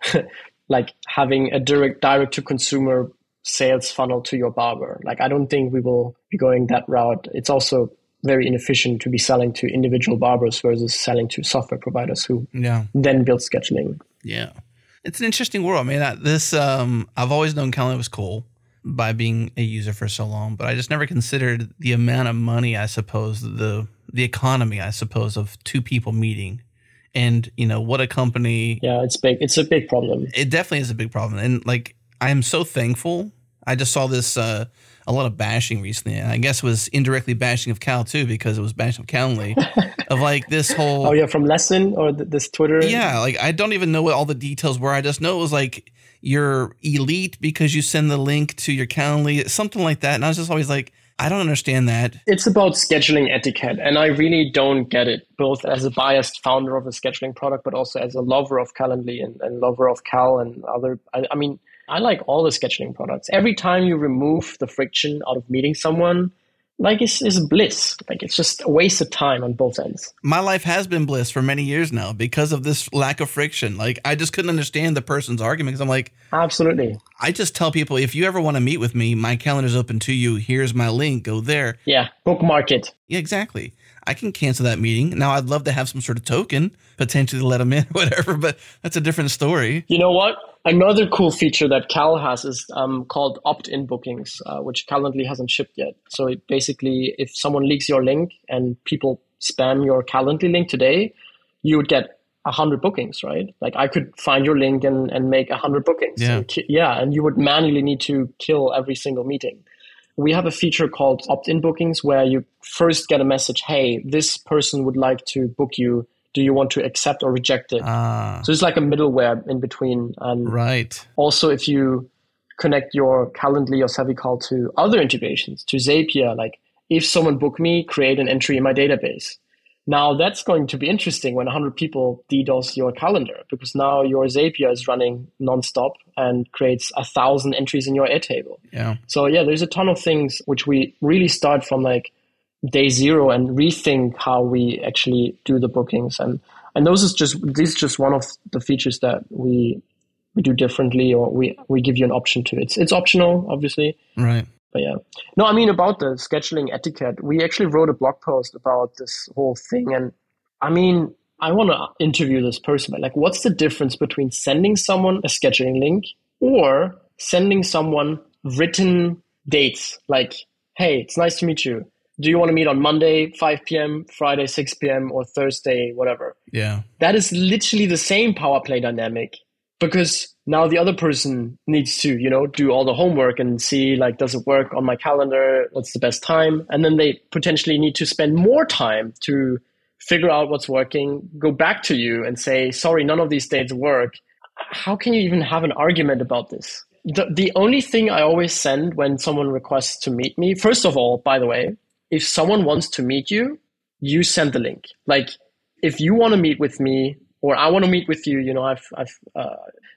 like having a direct-to-consumer sales funnel to your barber. Like, I don't think we will be going that route. It's also very inefficient to be selling to individual barbers versus selling to software providers who then build scheduling. Yeah. It's an interesting world. I mean, I've always known Calendly was cool by being a user for so long, but I just never considered the amount of money, I suppose, the economy, I suppose, of two people meeting. And, you know, what a company... Yeah, it's big. It's a big problem. It definitely is a big problem. And, like, I am so thankful. I just saw this, a lot of bashing recently. And I guess it was indirectly bashing of Cal, too, because it was bashing of Calendly. Of, like, this whole... Oh, yeah, from Lesson or this Twitter? Yeah, like, I don't even know what all the details were. I just know it was, like, you're elite because you send the link to your Calendly, something like that. And I was just always like... I don't understand that. It's about scheduling etiquette, and I really don't get it, both as a biased founder of a scheduling product, but also as a lover of Calendly and lover of Cal and other... I mean, I like all the scheduling products. Every time you remove the friction out of meeting someone, like it's bliss. Like it's just a waste of time on both ends. My life has been bliss for many years now because of this lack of friction. Like I just couldn't understand the person's argument because I'm like, absolutely. I just tell people, if you ever want to meet with me, my calendar's open to you. Here's my link. Go there. Yeah. Bookmark it. Yeah, exactly. I can cancel that meeting. Now I'd love to have some sort of token, potentially let them in or whatever, but that's a different story. You know what? Another cool feature that Cal has is called opt-in bookings, which Calendly hasn't shipped yet. So it basically, if someone leaks your link and people spam your Calendly link today, you would get 100 bookings, right? Like I could find your link and make 100 bookings. Yeah. And you would manually need to kill every single meeting. We have a feature called opt-in bookings where you first get a message, hey, this person would like to book you. Do you want to accept or reject it? So it's like a middleware in between. Right. Also, if you connect your Calendly or Zavicall to other integrations, to Zapier, like if someone booked me, create an entry in my database. Now that's going to be interesting when 100 people DDoS your calendar because now your Zapier is running nonstop and creates 1,000 entries in your Airtable. Yeah. So yeah, there's a ton of things which we really start from like day zero and rethink how we actually do the bookings. And this is just one of the features that we do differently, or we give you an option to. It's optional, obviously. Right. But yeah. No, I mean, about the scheduling etiquette, we actually wrote a blog post about this whole thing. And I mean, I want to interview this person, but like, what's the difference between sending someone a scheduling link or sending someone written dates? Like, hey, it's nice to meet you. Do you want to meet on Monday, 5 p.m., Friday, 6 p.m., or Thursday, whatever? Yeah. That is literally the same power play dynamic because now the other person needs to, you know, do all the homework and see, like, does it work on my calendar? What's the best time? And then they potentially need to spend more time to figure out what's working, go back to you and say, sorry, none of these dates work. How can you even have an argument about this? The only thing I always send when someone requests to meet me, first of all, by the way, if someone wants to meet you, you send the link. Like, if you want to meet with me or I want to meet with you, you know,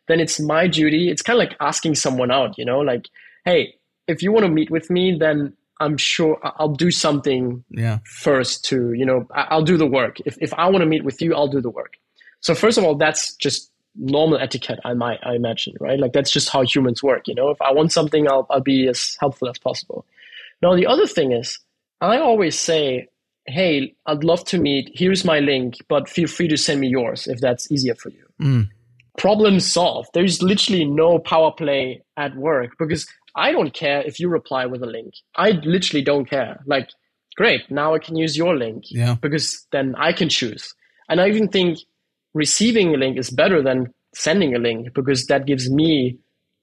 then it's my duty. It's kind of like asking someone out, you know, like, hey, if you want to meet with me, then I'm sure I'll do something first to, you know, I'll do the work. If I want to meet with you, I'll do the work. So first of all, that's just normal etiquette, I imagine, right? Like, that's just how humans work, you know? If I want something, I'll be as helpful as possible. Now, the other thing is, I always say, hey, I'd love to meet. Here's my link, but feel free to send me yours if that's easier for you. Mm. Problem solved. There's literally no power play at work because I don't care if you reply with a link. I literally don't care. Like, great, now I can use your link because then I can choose. And I even think receiving a link is better than sending a link because that gives me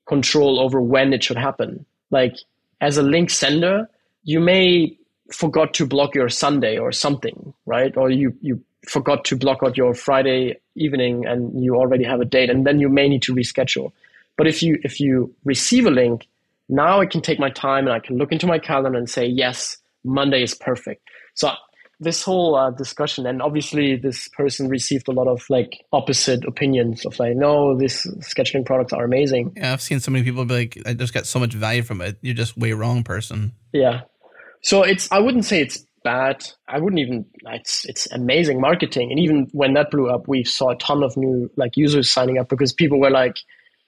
control over when it should happen. Like, as a link sender, you may forgot to block your Sunday or something, right? Or you forgot to block out your Friday evening and you already have a date, and then you may need to reschedule. But if you receive a link, now I can take my time and I can look into my calendar and say, yes, Monday is perfect. So this whole discussion, and obviously this person received a lot of like opposite opinions of like, no, these scheduling products are amazing. Yeah, I've seen so many people be like, I just got so much value from it. You're just way wrong person. Yeah. So I wouldn't say it's bad. It's amazing marketing. And even when that blew up, we saw a ton of new like users signing up because people were like,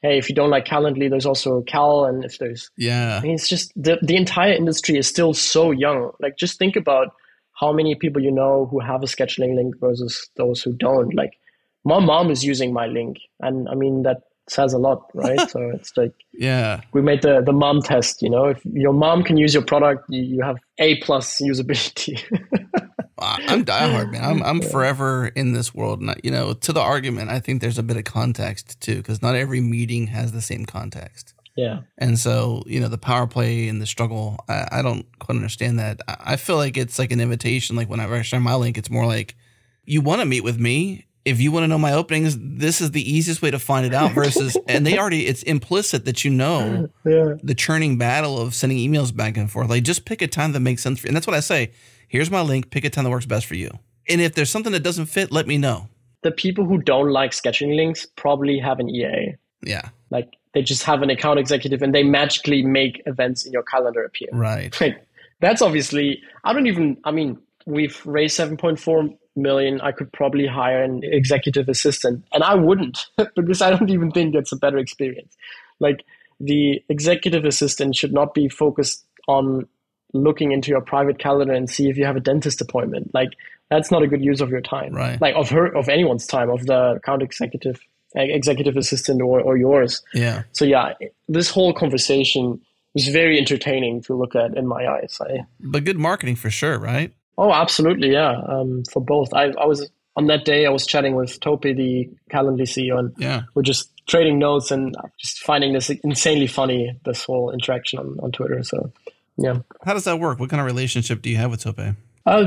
hey, if you don't like Calendly, there's also Cal. And if there's, yeah, I mean, it's just the entire industry is still so young. Like, just think about how many people you know who have a scheduling link versus those who don't. Like, my mom is using my link, and I mean that says a lot, right? So it's like, yeah, we made the mom test. You know, if your mom can use your product, you have A+ usability. I'm diehard, man. I'm forever in this world. And you know, to the argument, I think there's a bit of context too, because not every meeting has the same context. Yeah. And so, you know, the power play and the struggle, I don't quite understand that. I feel like it's like an invitation. Like whenever I share my link, it's more like, you want to meet with me. If you want to know my openings, this is the easiest way to find it out versus, and it's implicit that you know the churning battle of sending emails back and forth. Like, just pick a time that makes sense for you. And that's what I say. Here's my link. Pick a time that works best for you. And if there's something that doesn't fit, let me know. The people who don't like scheduling links probably have an EA. Yeah. Like, they just have an account executive and they magically make events in your calendar appear. Right. Like, that's obviously, we've raised 7.4 million. I could probably hire an executive assistant, and I wouldn't because I don't even think that's a better experience. Like, the executive assistant should not be focused on looking into your private calendar and see if you have a dentist appointment. Like, that's not a good use of your time, right? Like, of anyone's time, of the account executive assistant or yours. Yeah. So yeah, this whole conversation was very entertaining to look at in my eyes. But good marketing for sure, right? Oh, absolutely. Yeah. For both. I was on that day, I was chatting with Topi, the Calendly CEO, and we're just trading notes and just finding this insanely funny, this whole interaction on Twitter. So yeah. How does that work? What kind of relationship do you have with Tope?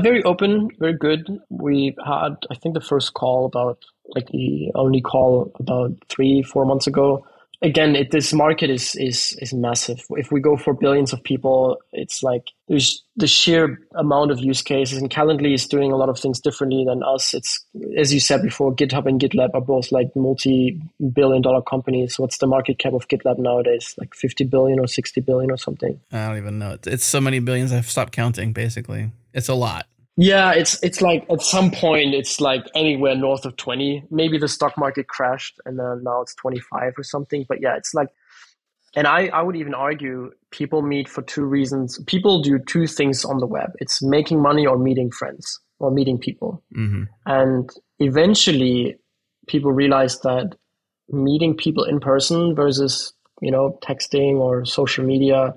Very open, very good. We had, I think, the first call about 3-4 months ago. Again, this market is massive. If we go for billions of people, it's like there's the sheer amount of use cases, and Calendly is doing a lot of things differently than us. It's, as you said before, GitHub and GitLab are both like multi-billion-dollar companies. What's the market cap of GitLab nowadays? Like 50 billion or 60 billion or something? I don't even know. It's so many billions, I've stopped counting, basically. It's a lot. Yeah, it's like at some point it's like anywhere north of 20. Maybe the stock market crashed and now it's 25 or something. But yeah, it's like, and I would even argue people meet for two reasons. People do two things on the web. It's making money or meeting friends or meeting people. Mm-hmm. And eventually people realize that meeting people in person versus, you know, texting or social media,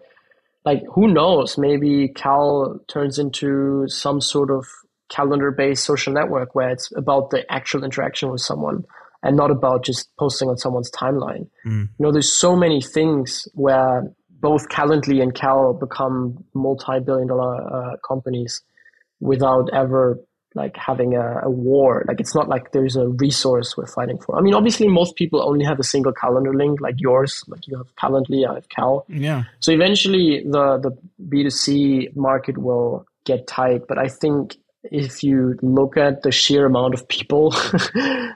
like, who knows, maybe Cal turns into some sort of calendar-based social network where it's about the actual interaction with someone and not about just posting on someone's timeline. Mm. You know, there's so many things where both Calendly and Cal become multi-billion-dollar companies without ever, like, having a war. Like, it's not like there's a resource we're fighting for. I mean, obviously, most people only have a single calendar link, like yours. Like, you have Calendly, I have Cal. Yeah. So eventually, the B2C market will get tight. But I think if you look at the sheer amount of people,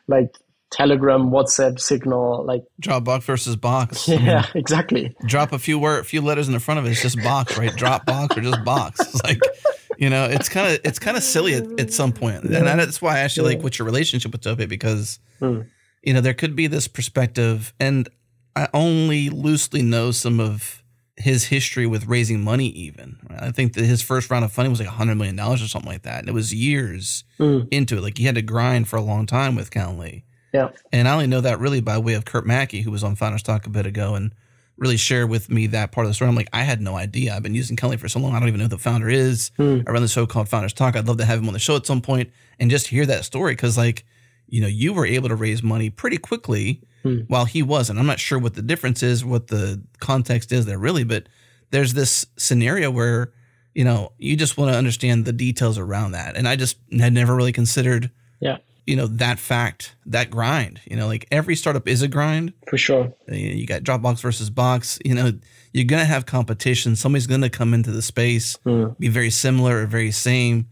like Telegram, WhatsApp, Signal, like Dropbox versus Box. Yeah, I mean, exactly. Drop a few letters in the front of it. It's just Box, right? Dropbox or just Box. It's like, you know, it's kind of silly at some point. And that's why I actually like what's your relationship with Tope, because, you know, there could be this perspective. And I only loosely know some of his history with raising money even. I think that his first round of funding was like $100 million or something like that. And it was years into it. Like, he had to grind for a long time with Calendly. Yeah. And I only know that really by way of Kurt Mackey, who was on Founders Talk a bit ago and really shared with me that part of the story. I'm like, I had no idea. I've been using Calendly for so long. I don't even know who the founder is. I run the so-called Founders Talk. I'd love to have him on the show at some point and just hear that story. Because, like, you know, you were able to raise money pretty quickly while he wasn't. I'm not sure what the difference is, what the context is there really, but there's this scenario where, you know, you just want to understand the details around that. And I just had never really considered, you know, that fact, that grind, you know, like every startup is a grind. For sure. You got Dropbox versus Box, you know, you're going to have competition. Somebody's going to come into the space, be very similar or very same.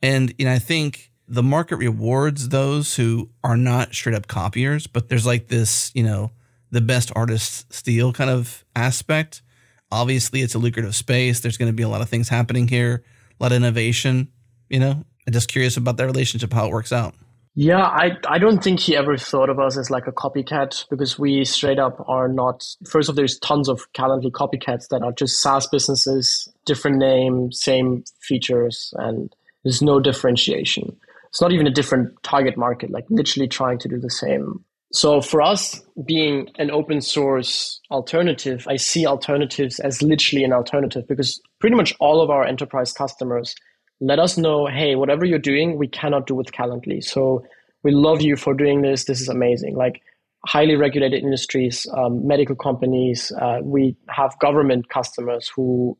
And, you know, I think the market rewards those who are not straight up copiers, but there's like this, you know, the best artists steal kind of aspect. Obviously, it's a lucrative space. There's going to be a lot of things happening here, a lot of innovation, you know. I'm just curious about that relationship, how it works out. Yeah, I don't think he ever thought of us as like a copycat, because we straight up are not. First of all, there's tons of Calendly copycats that are just SaaS businesses, different name, same features, and there's no differentiation. It's not even a different target market, like literally trying to do the same. So for us, being an open source alternative, I see alternatives as literally an alternative, because pretty much all of our enterprise customers let us know, hey, whatever you're doing, we cannot do with Calendly. So we love you for doing this. This is amazing. Like highly regulated industries, medical companies, we have government customers who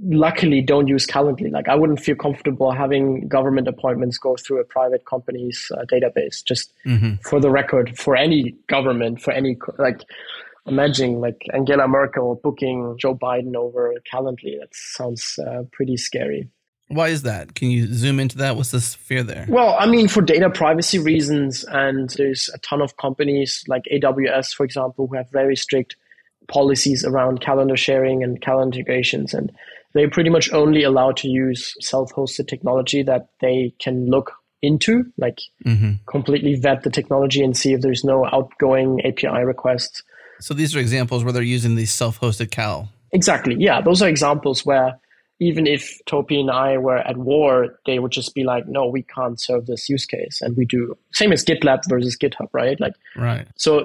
luckily don't use Calendly. Like I wouldn't feel comfortable having government appointments go through a private company's database, just for the record, for any government, for any, like imagine like Angela Merkel booking Joe Biden over Calendly. That sounds pretty scary. Why is that? Can you zoom into that? What's the fear there? Well, I mean, for data privacy reasons, and there's a ton of companies like AWS, for example, who have very strict policies around calendar sharing and calendar integrations, and they're pretty much only allowed to use self-hosted technology that they can look into, like completely vet the technology and see if there's no outgoing API requests. So these are examples where they're using these self-hosted Cal. Exactly. Yeah. Those are examples where even if Topi and I were at war, they would just be like, no, we can't serve this use case. And we do. Same as GitLab versus GitHub, right? Like, right. So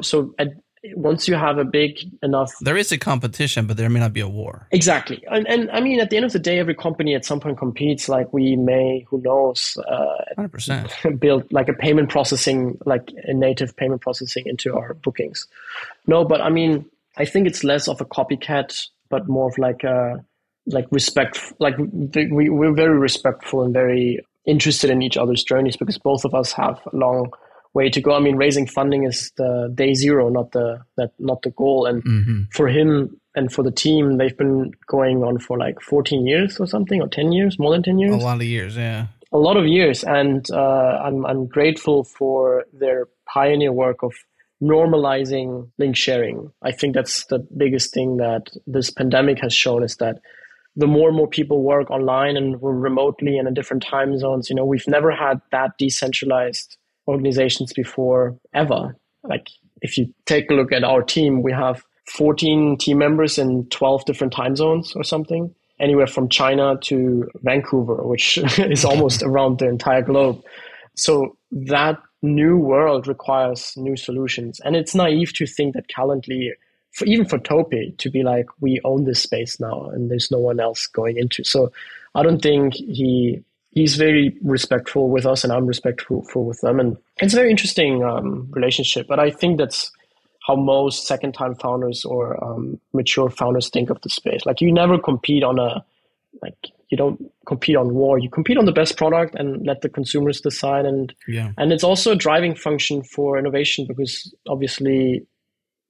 once you have a big enough... There is a competition, but there may not be a war. Exactly. And I mean, at the end of the day, every company at some point competes. Like we may, who knows, 100%. Build like a payment processing, like a native payment processing into our bookings. No, but I mean, I think it's less of a copycat, but more of like a... like respect, like we're very respectful and very interested in each other's journeys, because both of us have a long way to go. I mean, raising funding is the day zero, not the goal. And for him and for the team, they've been going on for like 14 years or something, or 10 years, more than 10 years. A lot of years, yeah. A lot of years, and I'm grateful for their pioneer work of normalizing link sharing. I think that's the biggest thing that this pandemic has shown, is that the more and more people work online and remotely and in different time zones, you know, we've never had that decentralized organizations before ever. Like if you take a look at our team, we have 14 team members in 12 different time zones or something, anywhere from China to Vancouver, which is almost around the entire globe. So that new world requires new solutions. And it's naive to think that Calendly, even for Topi, to be like, we own this space now and there's no one else going into. So I don't think he's very respectful with us, and I'm respectful with them. And it's a very interesting relationship. But I think that's how most second-time founders or mature founders think of the space. Like you never compete on you don't compete on war. You compete on the best product and let the consumers decide. And it's also a driving function for innovation, because obviously,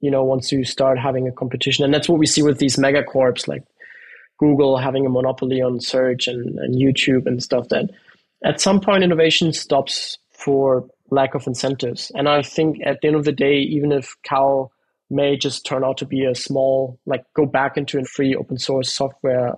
you know, once you start having a competition, and that's what we see with these megacorps like Google having a monopoly on search and YouTube and stuff, that at some point innovation stops for lack of incentives. And I think at the end of the day, even if Cal may just turn out to be a small, like go back into a free open source software,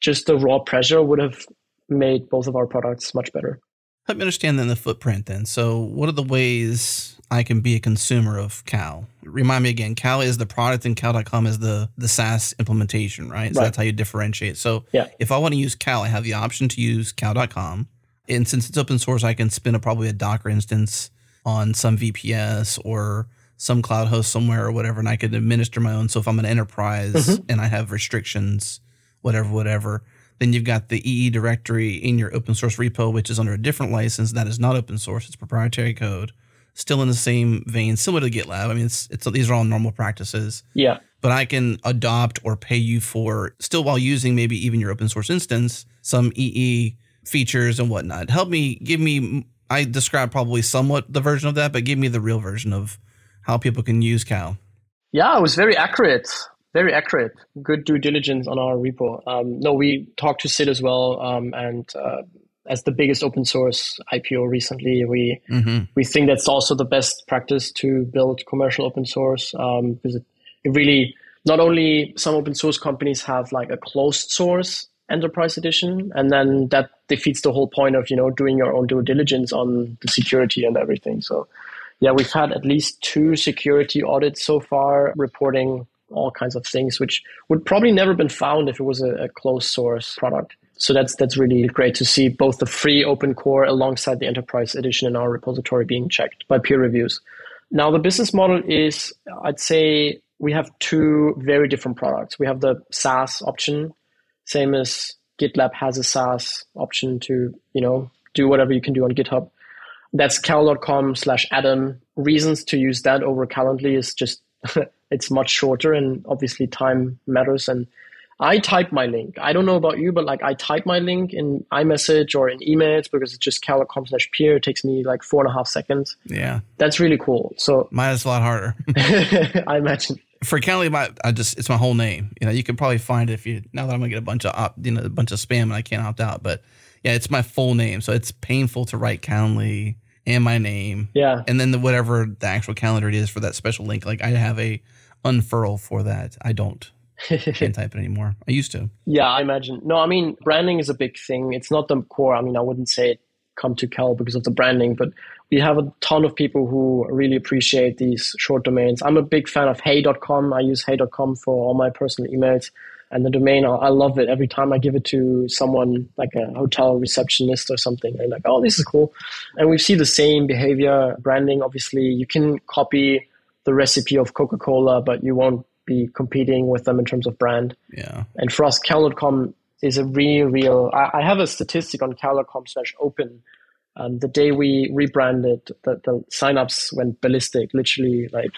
just the raw pressure would have made both of our products much better. Help me understand then the footprint then. So what are the ways I can be a consumer of Cal? Remind me again, Cal is the product and Cal.com is the SaaS implementation, right? So that's how you differentiate. So if I want to use Cal, I have the option to use Cal.com. And since it's open source, I can spin up probably a Docker instance on some VPS or some cloud host somewhere or whatever, and I could administer my own. So if I'm an enterprise and I have restrictions, whatever. Then you've got the EE directory in your open source repo, which is under a different license. That is not open source. It's proprietary code, still in the same vein, similar to GitLab. I mean, these are all normal practices. Yeah. but I can adopt or pay you for, still while using maybe even your open source instance, some EE features and whatnot. Help me, give me, I described probably somewhat the version of that, but give me the real version of how people can use Cal. Yeah, it was very accurate. Very accurate. Good due diligence on our repo. No, we talked to Sid as well. And as the biggest open source IPO recently, we think that's also the best practice to build commercial open source. Because it really, not only some open source companies have like a closed source enterprise edition, and then that defeats the whole point of, you know, doing your own due diligence on the security and everything. So yeah, we've had at least 2 security audits so far reporting all kinds of things, which would probably never been found if it was a closed source product. So that's really great to see both the free open core alongside the enterprise edition in our repository being checked by peer reviews. Now, the business model is, I'd say we have 2 very different products. We have the SaaS option, same as GitLab has a SaaS option to, you know, do whatever you can do on GitHub. That's Cal.com/Adam. Reasons to use that over Calendly is just it's much shorter, and obviously time matters. And I type my link. I don't know about you, but like I type my link in iMessage or in emails because it's just Cal.com/peer. It takes me like 4.5 seconds. Yeah. That's really cool. So mine is a lot harder. I imagine. For Calendly, it's my whole name. You know, you can probably find it if you, now that I'm gonna get a bunch of spam and I can't opt out. But yeah, it's my full name. So it's painful to write Calendly and my name. Yeah. And then whatever the actual calendar it is for that special link. Like I have a unfurl for that. I don't. Can't type it anymore. I used to. Yeah, I imagine. No, I mean, branding is a big thing. It's not the core. I mean, I wouldn't say it come to Cal because of the branding, but we have a ton of people who really appreciate these short domains. I'm a big fan of hey.com. I use hey.com for all my personal emails. And the domain, I love it. Every time I give it to someone, like a hotel receptionist or something, they're like, oh, this is cool. And we see the same behavior. Branding, obviously, you can copy the recipe of Coca-Cola, but you won't be competing with them in terms of brand. Yeah. And for us, Cal.com is a real I have a statistic on Cal.com/open. The day we rebranded, the signups went ballistic, literally like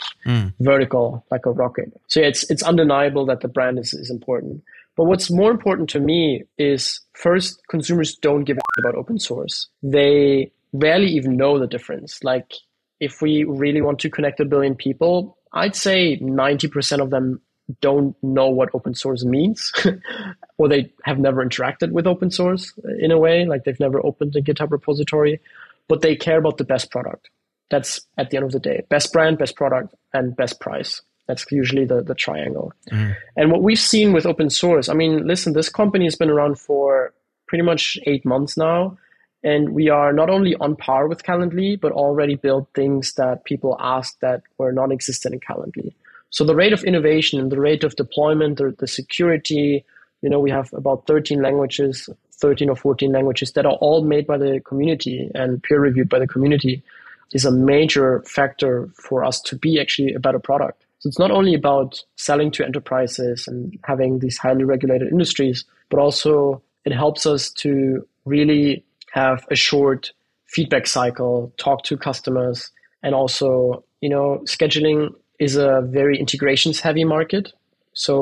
vertical, like a rocket. So yeah, it's undeniable that the brand is important. But what's more important to me is, first, consumers don't give a about open source. They rarely even know the difference. Like if we really want to connect 1 billion people, I'd say 90% of them don't know what open source means or they have never interacted with open source in a way, like they've never opened a GitHub repository, but they care about the best product. That's at the end of the day, best brand, best product, and best price. That's usually the triangle. And what we've seen with open source, I mean, listen, this company has been around for pretty much 8 months now. And we are not only on par with Calendly, but already build things that people asked that were non-existent in Calendly. So the rate of innovation and the rate of deployment, the security, you know, we have about 13 or 14 languages that are all made by the community and peer reviewed by the community, is a major factor for us to be actually a better product. So it's not only about selling to enterprises and having these highly regulated industries, but also it helps us to really have a short feedback cycle, talk to customers, and also, you know, scheduling is a very integrations heavy market. So,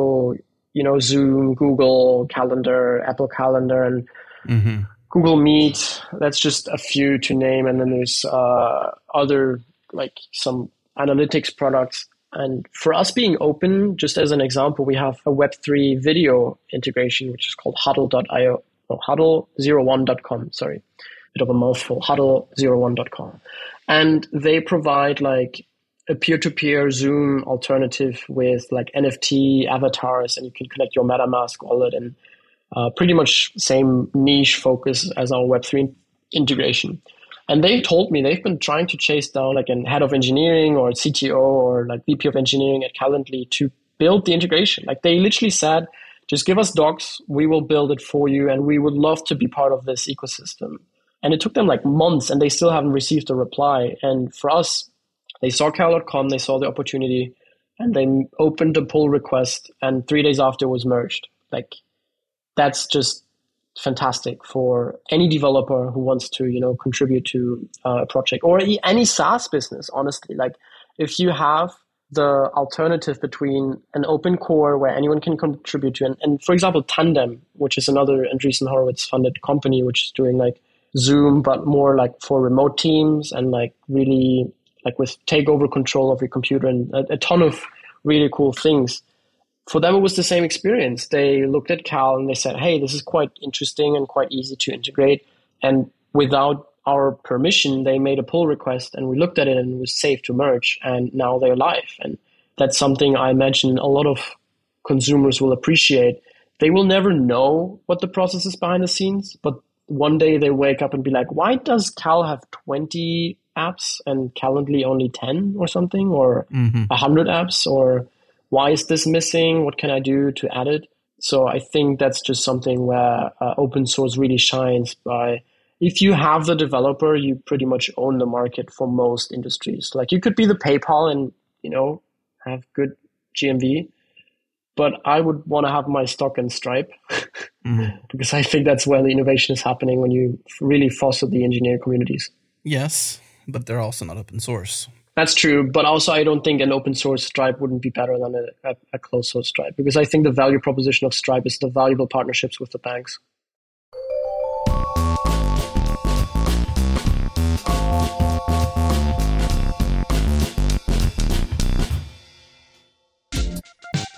you know, Zoom, Google Calendar, Apple Calendar, and Google Meet, that's just a few to name. And then there's other, like some analytics products. And for us being open, just as an example, we have a Web3 video integration, which is called huddle01.com, sorry, bit of a mouthful, huddle01.com. And they provide like a peer-to-peer Zoom alternative with like NFT avatars, and you can connect your MetaMask wallet, and pretty much same niche focus as our Web3 integration. And they told me they've been trying to chase down like a head of engineering or CTO or like VP of engineering at Calendly to build the integration. Like they literally said, just give us docs, we will build it for you, and we would love to be part of this ecosystem. And it took them like months, and they still haven't received a reply. And for us, they saw Cal.com, they saw the opportunity, and they opened a pull request, and 3 days after it was merged. Like, that's just fantastic for any developer who wants to, you know, contribute to a project, or any SaaS business, honestly. Like, if you have the alternative between an open core where anyone can contribute to, and for example, Tandem, which is another Andreessen Horowitz-funded company, which is doing like Zoom, but more like for remote teams and like really like with takeover control of your computer and a ton of really cool things. For them, it was the same experience. They looked at Cal and they said, hey, this is quite interesting and quite easy to integrate. And without our permission, they made a pull request and we looked at it and it was safe to merge. And now they're live. And that's something I imagine a lot of consumers will appreciate. They will never know what the process is behind the scenes, but one day they wake up and be like, why does Cal have 20 apps and Calendly only 10 or something, or 100 apps, or why is this missing? What can I do to add it? So I think that's just something where open source really shines by, if you have the developer, you pretty much own the market for most industries. Like you could be the PayPal and, you know, have good GMV, but I would want to have my stock in Stripe because I think that's where the innovation is happening when you really foster the engineering communities. Yes, but they're also not open source. That's true. But also, I don't think an open source Stripe wouldn't be better than a closed source Stripe, because I think the value proposition of Stripe is the valuable partnerships with the banks.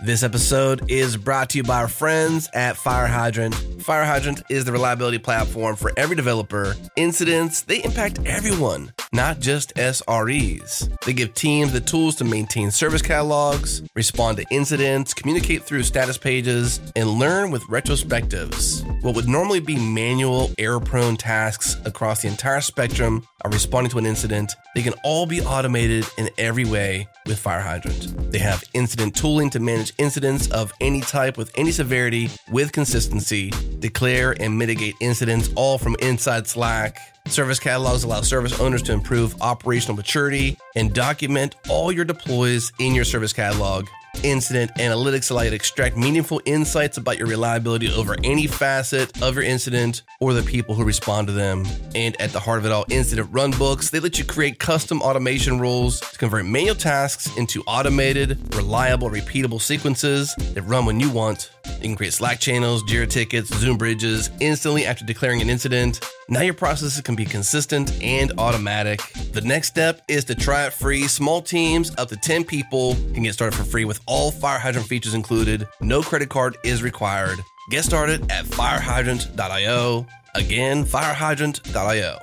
This episode is brought to you by our friends at Fire Hydrant. Fire Hydrant is the reliability platform for every developer. Incidents, they impact everyone, not just SREs. They give teams the tools to maintain service catalogs, respond to incidents, communicate through status pages, and learn with retrospectives. What would normally be manual, error-prone tasks across the entire spectrum of responding to an incident, they can all be automated in every way with Fire Hydrant. They have incident tooling to manage incidents of any type with any severity with consistency, declare and mitigate incidents all from inside Slack. Service catalogs allow service owners to improve operational maturity and document all your deploys in your service catalog. Incident analytics allow you to extract meaningful insights about your reliability over any facet of your incident or the people who respond to them. And at the heart of it all, incident runbooks, they let you create custom automation rules to convert manual tasks into automated, reliable, repeatable sequences that run when you want. You can create Slack channels, Jira tickets, Zoom bridges instantly after declaring an incident. Now your processes can be consistent and automatic. The next step is to try it free. Small teams up to 10 people can get started for free with all Fire Hydrant features included. No credit card is required. Get started at firehydrant.io. Again, firehydrant.io.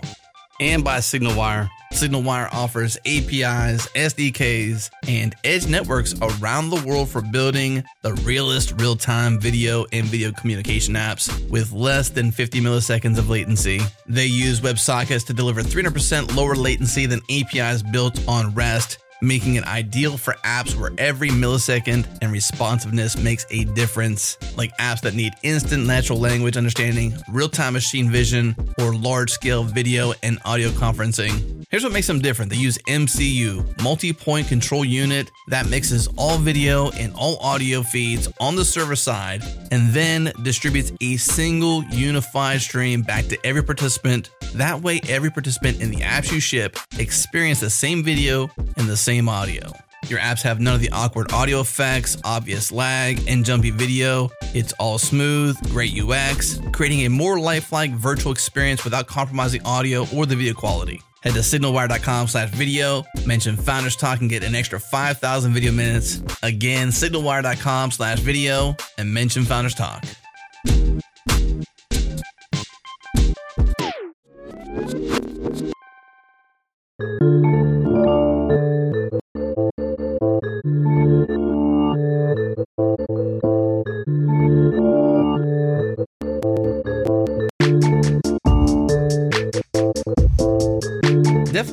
And by SignalWire. SignalWire offers APIs, SDKs, and edge networks around the world for building the realest real-time video and video communication apps with less than 50 milliseconds of latency. They use WebSockets to deliver 300% lower latency than APIs built on REST, making it ideal for apps where every millisecond and responsiveness makes a difference, like apps that need instant natural language understanding, real-time machine vision, or large-scale video and audio conferencing. Here's what makes them different. They use MCU, multi-point control unit, that mixes all video and all audio feeds on the server side and then distributes a single unified stream back to every participant. That way, every participant in the apps you ship experience the same video and the same audio. Your apps have none of the awkward audio effects, obvious lag, and jumpy video. It's all smooth, great UX, creating a more lifelike virtual experience without compromising audio or the video quality. Head to signalwire.com/video, mention Founders Talk and get an extra 5,000 video minutes. Again, signalwire.com/video and mention Founders Talk.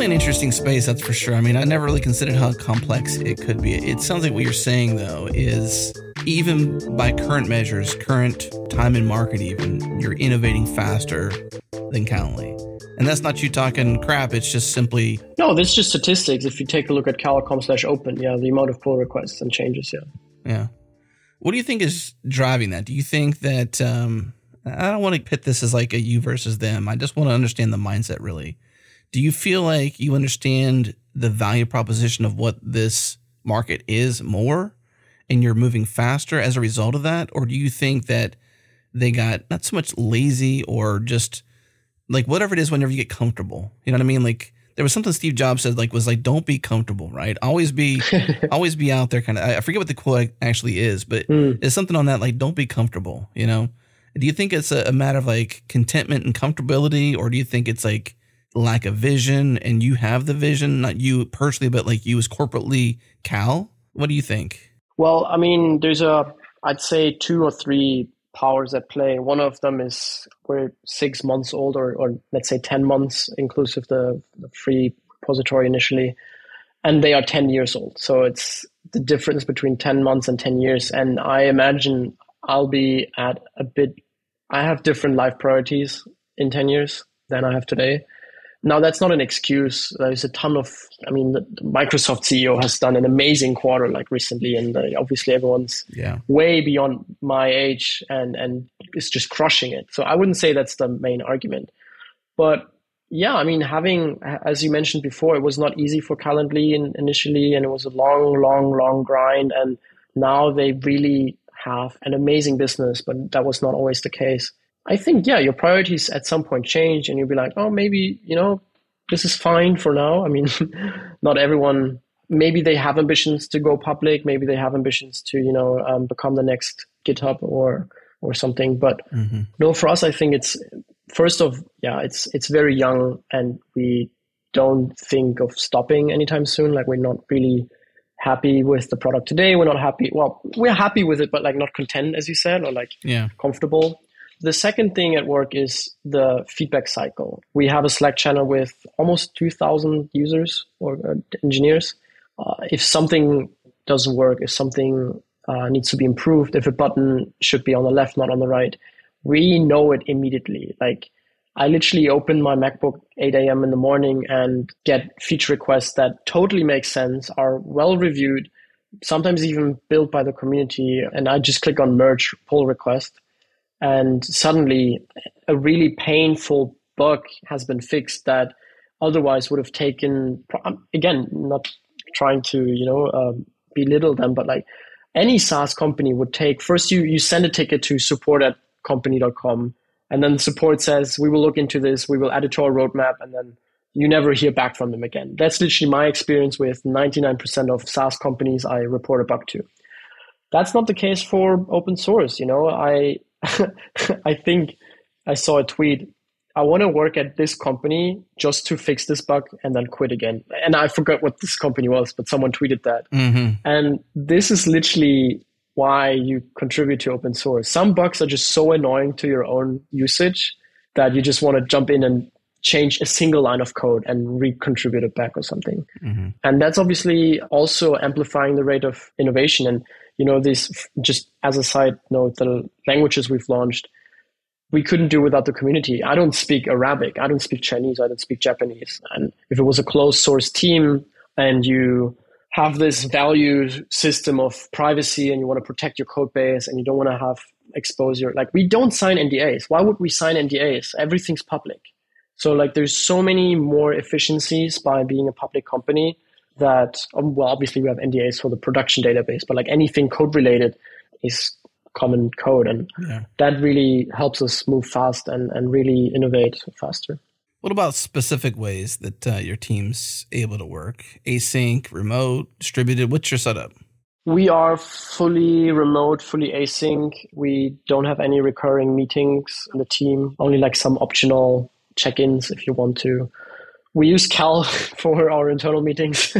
An interesting space, that's for sure. I mean, I never really considered how complex it could be. It sounds like what you're saying, though, is even by current measures, current time in market even, you're innovating faster than Calendly. And that's not you talking crap. It's just simply... No, that's just statistics. If you take a look at Cal.com/open, yeah, the amount of pull requests and changes, yeah. Yeah. What do you think is driving that? Do you think that... I don't want to pit this as like a you versus them. I just want to understand the mindset, really. Do you feel like you understand the value proposition of what this market is more and you're moving faster as a result of that? Or do you think that they got not so much lazy or just like whatever it is, whenever you get comfortable, you know what I mean? Like there was something Steve Jobs said, like, was like, don't be comfortable, right? Always be out there kind of, I forget what the quote actually is, but it's something on that, like, don't be comfortable, you know? Do you think it's a matter of like contentment and comfortability, or do you think it's like lack of vision and you have the vision, not you personally, but like you as corporately, Cal? What do you think? Well, I mean, there's I'd say two or three powers at play. One of them is we're 6 months old, or let's say 10 months inclusive the free repository initially, and they are 10 years old. So it's the difference between 10 months and 10 years. And I imagine I'll be at I have different life priorities in 10 years than I have today. Now, that's not an excuse. There's a ton of, I mean, the Microsoft CEO has done an amazing quarter like recently, and obviously everyone's way beyond my age and is just crushing it. So I wouldn't say that's the main argument. But yeah, I mean, having, as you mentioned before, it was not easy for Calendly initially, and it was a long grind. And now they really have an amazing business, but that was not always the case. I think, yeah, your priorities at some point change and you'll be like, oh, maybe, you know, this is fine for now. I mean, not everyone, maybe they have ambitions to go public. Maybe they have ambitions to, you know, become the next GitHub or something. But no, for us, I think it's very young, and we don't think of stopping anytime soon. Like, we're not really happy with the product today. We're not happy. Well, we're happy with it, but like not content, as you said, or like comfortable. The second thing at work is the feedback cycle. We have a Slack channel with almost 2,000 users or engineers. If something doesn't work, if something needs to be improved, if a button should be on the left, not on the right, we know it immediately. Like, I literally open my MacBook 8 a.m. in the morning and get feature requests that totally make sense, are well-reviewed, sometimes even built by the community. And I just click on merge pull request. And suddenly a really painful bug has been fixed that otherwise would have taken, again, not trying to, you know, belittle them, but like any SaaS company would take, first you send a ticket to support@company.com, and then support says, we will look into this, we will add it to our roadmap, and then you never hear back from them again. That's literally my experience with 99% of SaaS companies I report a bug to. That's not the case for open source, you know. I think I saw a tweet. I want to work at this company just to fix this bug and then quit again. And I forgot what this company was, but someone tweeted that. And this is literally why you contribute to open source. Some bugs are just so annoying to your own usage that you just want to jump in and change a single line of code and re-contribute it back or something. And that's obviously also amplifying the rate of innovation. And you know, this, just as a side note, the languages we've launched, we couldn't do without the community. I don't speak Arabic. I don't speak Chinese. I don't speak Japanese. And if it was a closed source team and you have this value system of privacy and you want to protect your code base and you don't want to have exposure, like, we don't sign NDAs. Why would we sign NDAs? Everything's public. So like, there's so many more efficiencies by being a public company. That, well, obviously we have NDAs for the production database, but like anything code related is common code. And that really helps us move fast and really innovate faster. What about specific ways that your team's able to work? Async, remote, distributed? What's your setup? We are fully remote, fully async. We don't have any recurring meetings in the team, only like some optional check-ins if you want to. We use Cal for our internal meetings.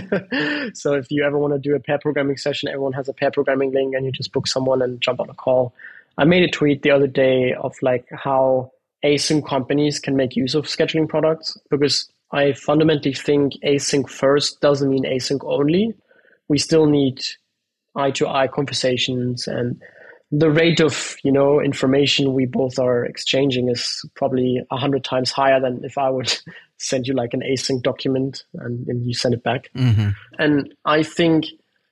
So if you ever want to do a pair programming session, everyone has a pair programming link and you just book someone and jump on a call. I made a tweet the other day of like how async companies can make use of scheduling products, because I fundamentally think async first doesn't mean async only. We still need eye-to-eye conversations, and the rate of, you know, information we both are exchanging is probably 100 times higher than if I would send you like an async document and then you send it back. And I think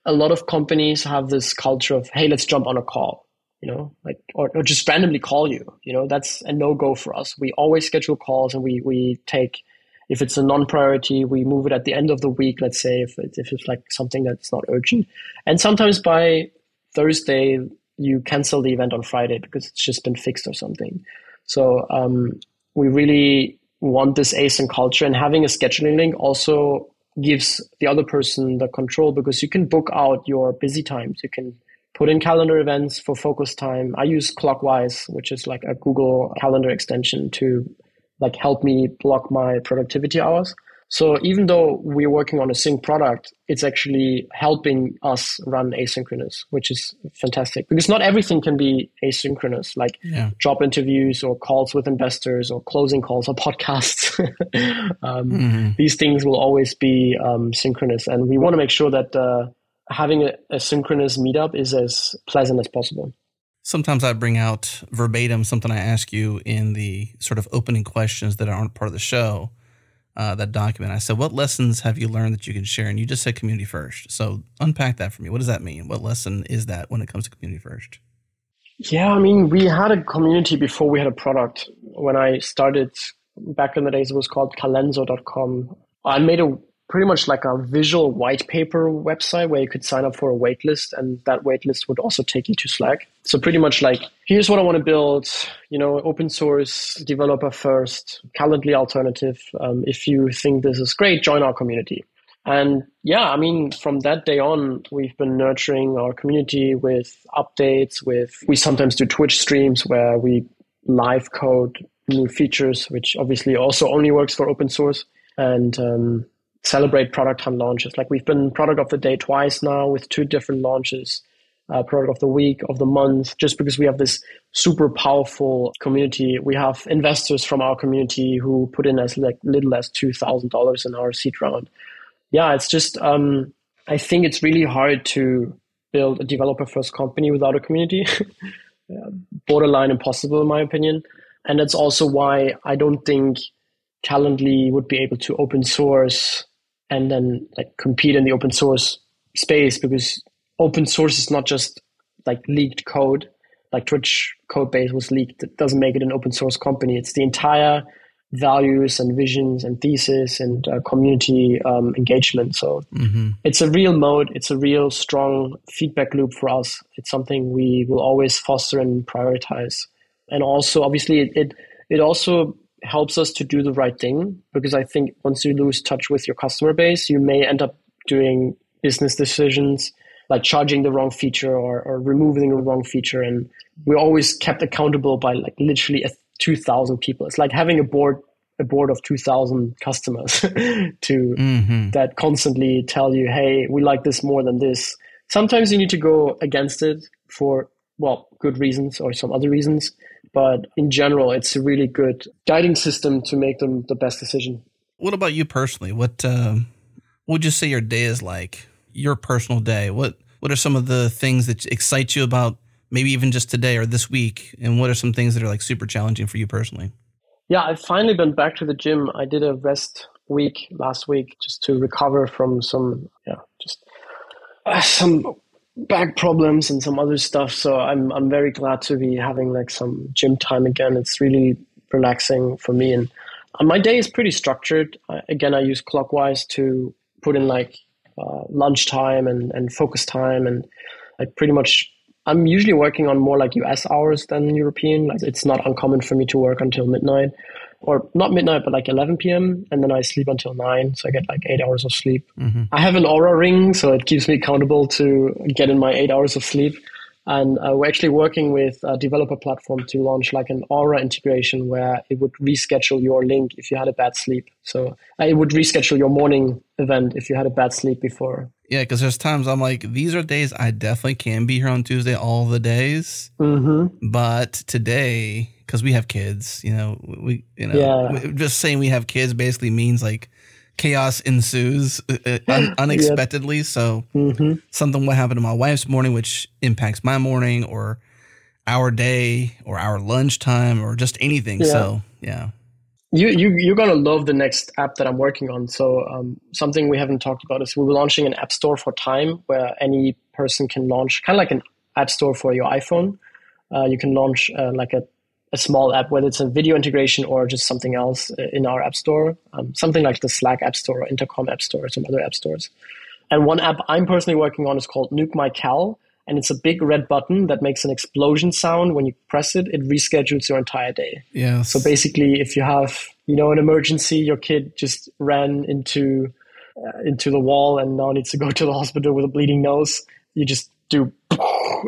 a lot of companies have this culture of, hey, let's jump on a call, you know, like, or just randomly call you, you know, that's a no-go for us. We always schedule calls, and we take If it's a non-priority, we move it at the end of the week, let's say, if it's like something that's not urgent. And sometimes by Thursday, you cancel the event on Friday because it's just been fixed or something. So we really want this async culture, and having a scheduling link also gives the other person the control, because you can book out your busy times. You can put in calendar events for focus time. I use Clockwise, which is like a Google Calendar extension to like help me block my productivity hours. So even though we're working on a sync product, it's actually helping us run asynchronous, which is fantastic, because not everything can be asynchronous, like job interviews or calls with investors or closing calls or podcasts. These things will always be synchronous. And we want to make sure that having a synchronous meetup is as pleasant as possible. Sometimes I bring out verbatim something I ask you in the sort of opening questions that aren't part of the show. That document. I said, what lessons have you learned that you can share? And you just said community first. So unpack that for me. What does that mean? What lesson is that when it comes to community first? Yeah, I mean, we had a community before we had a product. When I started back in the days, it was called Calenzo.com. I made a pretty much like a visual white paper website where you could sign up for a waitlist, and that waitlist would also take you to Slack. So pretty much like, here's what I want to build, you know, open source, developer first, Calendly alternative. If you think this is great, join our community. And yeah, I mean, from that day on, we've been nurturing our community with updates, we sometimes do Twitch streams where we live code new features, which obviously also only works for open source, and celebrate Product Hunt launches. Like, we've been Product of the Day twice now with 2 different launches, Product of the Week, of the Month, just because we have this super powerful community. We have investors from our community who put in as like little as $2,000 in our seed round. Yeah, it's just, I think it's really hard to build a developer-first company without a community. Borderline impossible, in my opinion. And that's also why I don't think Calendly would be able to open source and then like compete in the open source space, because open source is not just like leaked code. Like Twitch code base was leaked. It doesn't make it an open source company. It's the entire values and visions and thesis and community engagement. So it's a real mode. It's a real strong feedback loop for us. It's something we will always foster and prioritize. And also, obviously, it also helps us to do the right thing, because I think once you lose touch with your customer base, you may end up doing business decisions like charging the wrong feature or removing the wrong feature. And we're always kept accountable by like literally 2,000 people. It's like having a board of 2,000 customers that constantly tell you, hey, we like this more than this. Sometimes you need to go against it for, well, good reasons or some other reasons. But in general, it's a really good guiding system to make them the best decision. What about you personally? What would you say your day is like, your personal day? What are some of the things that excite you about maybe even just today or this week? And what are some things that are like super challenging for you personally? Yeah, I've finally been back to the gym. I did a rest week last week just to recover from some back problems and some other stuff. So I'm very glad to be having like some gym time again. It's really relaxing for me. And my day is pretty structured. I use Clockwise to put in like lunchtime and focus time. And I'm usually working on more like US hours than European. Like, it's not uncommon for me to work until midnight, or not midnight, but like 11 p.m. And then I sleep until 9. So I get like 8 hours of sleep. I have an Oura ring, so it keeps me accountable to get in my 8 hours of sleep. And we're actually working with a developer platform to launch like an Oura integration where it would reschedule your link if you had a bad sleep. So it would reschedule your morning event if you had a bad sleep before. Yeah, because there's times I'm like, these are days I definitely can be here on Tuesday all the days. But today, because we have kids, just saying we have kids basically means like chaos ensues unexpectedly. Yep. So something will happen to my wife's morning, which impacts my morning or our day or our lunchtime or just anything. Yeah. So, yeah. You're going to love the next app that I'm working on. So something we haven't talked about is we were launching an app store for time where any person can launch kind of like an app store for your iPhone. You can launch like a a small app, whether it's a video integration or just something else in our app store, something like the Slack app store or Intercom app store or some other app stores. And one app I'm personally working on is called Nuke My Cal, and it's a big red button that makes an explosion sound. When you press it, it reschedules your entire day. Yeah. So basically, if you have, you know, an emergency, your kid just ran into the wall and now needs to go to the hospital with a bleeding nose, you just do,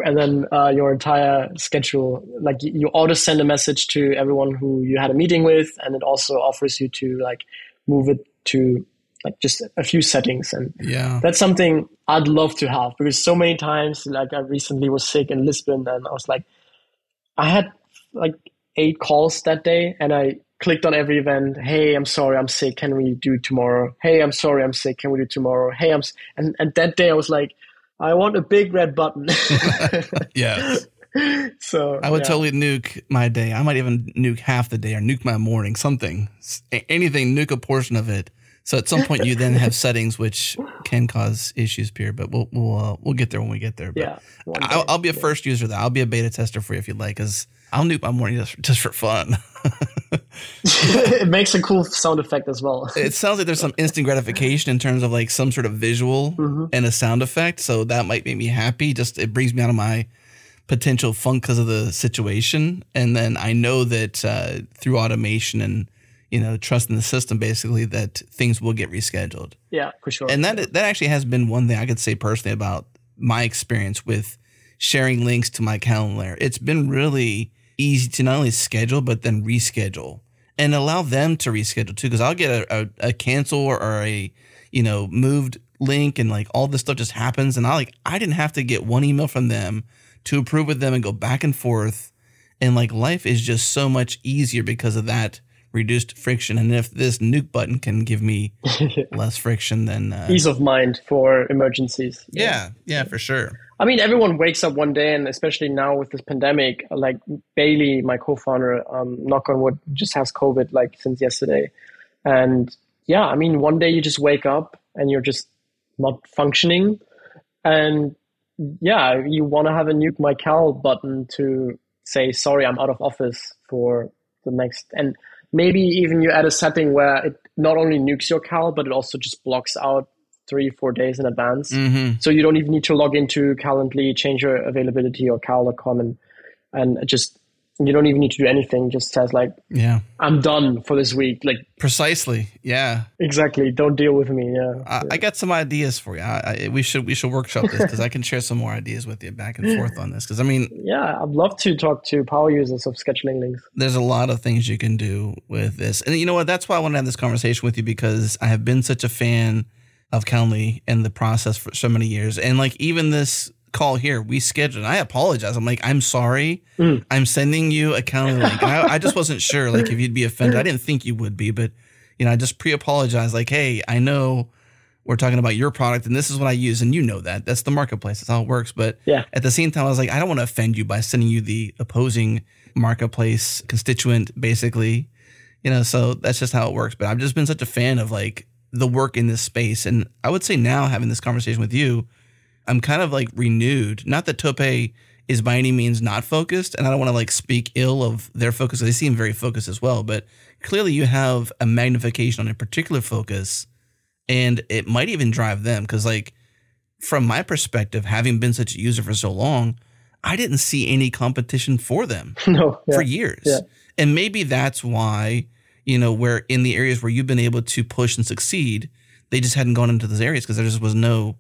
and then your entire schedule, like you auto send a message to everyone who you had a meeting with, and it also offers you to like move it to like just a few settings. And yeah, that's something I'd love to have, because so many times, like I recently was sick in Lisbon and I was like, I had like 8 calls that day and I clicked on every event. Hey, I'm sorry, I'm sick. Can we do tomorrow? Hey, I'm sorry, I'm sick. Can we do tomorrow? Hey, I'm and that day I was like, I want a big red button. Yes. So I would totally nuke my day. I might even nuke half the day or nuke my morning, something, anything, nuke a portion of it. So at some point you then have settings which can cause issues, Peer, but we'll get there when we get there. But yeah, I'll be a first user though. I'll be a beta tester for you if you'd like, because I'll nuke my morning just for fun. It makes a cool sound effect as well. It sounds like there's some instant gratification in terms of like some sort of visual and a sound effect. So that might make me happy. Just it brings me out of my potential funk because of the situation. And then I know that through automation and, you know, trust in the system, basically, that things will get rescheduled. Yeah, for sure. And that actually has been one thing I could say personally about my experience with sharing links to my calendar. It's been really easy to not only schedule, but then reschedule and allow them to reschedule too. Because I'll get a cancel or a, you know, moved link, and like all this stuff just happens. And I didn't have to get one email from them to approve with them and go back and forth. And like life is just so much easier because of that reduced friction. And if this nuke button can give me less friction, then ease of mind for emergencies. Yeah, for sure. I mean, everyone wakes up one day, and especially now with this pandemic, like Bailey, my co-founder, knock on wood, just has COVID like since yesterday. And yeah, I mean, one day you just wake up and you're just not functioning. And yeah, you want to have a nuke my cal button to say, sorry, I'm out of office for the next. And maybe even you add a setting where it not only nukes your cal, but it also just blocks out 3-4 days in advance. Mm-hmm. So you don't even need to log into Calendly, change your availability or Cal.com, and just, you don't even need to do anything. It just says like, yeah, I'm done for this week. Like precisely. Yeah, exactly. Don't deal with me. Yeah. I got some ideas for you. We should workshop this, because I can share some more ideas with you back and forth on this. Because I mean, yeah, I'd love to talk to power users of scheduling links. There's a lot of things you can do with this. And you know what? That's why I want to have this conversation with you, because I have been such a fan of Calendly and the process for so many years. And like even this call here, we scheduled, and I apologize. I'm like, I'm sorry. I'm sending you a Calendly link. I just wasn't sure like if you'd be offended. I didn't think you would be, but you know, I just pre-apologize like, hey, I know we're talking about your product and this is what I use. And you know that. That's the marketplace. That's how it works. But yeah, at the same time, I was like, I don't want to offend you by sending you the opposing marketplace constituent, basically. You know, so that's just how it works. But I've just been such a fan of like the work in this space. And I would say now having this conversation with you, I'm kind of like renewed. Not that Tope is by any means not focused, and I don't want to like speak ill of their focus. They seem very focused as well, but clearly you have a magnification on a particular focus, and it might even drive them. Cause like from my perspective, having been such a user for so long, I didn't see any competition for them for years. Yeah. And maybe that's why, you know, where in the areas where you've been able to push and succeed, they just hadn't gone into those areas because there was no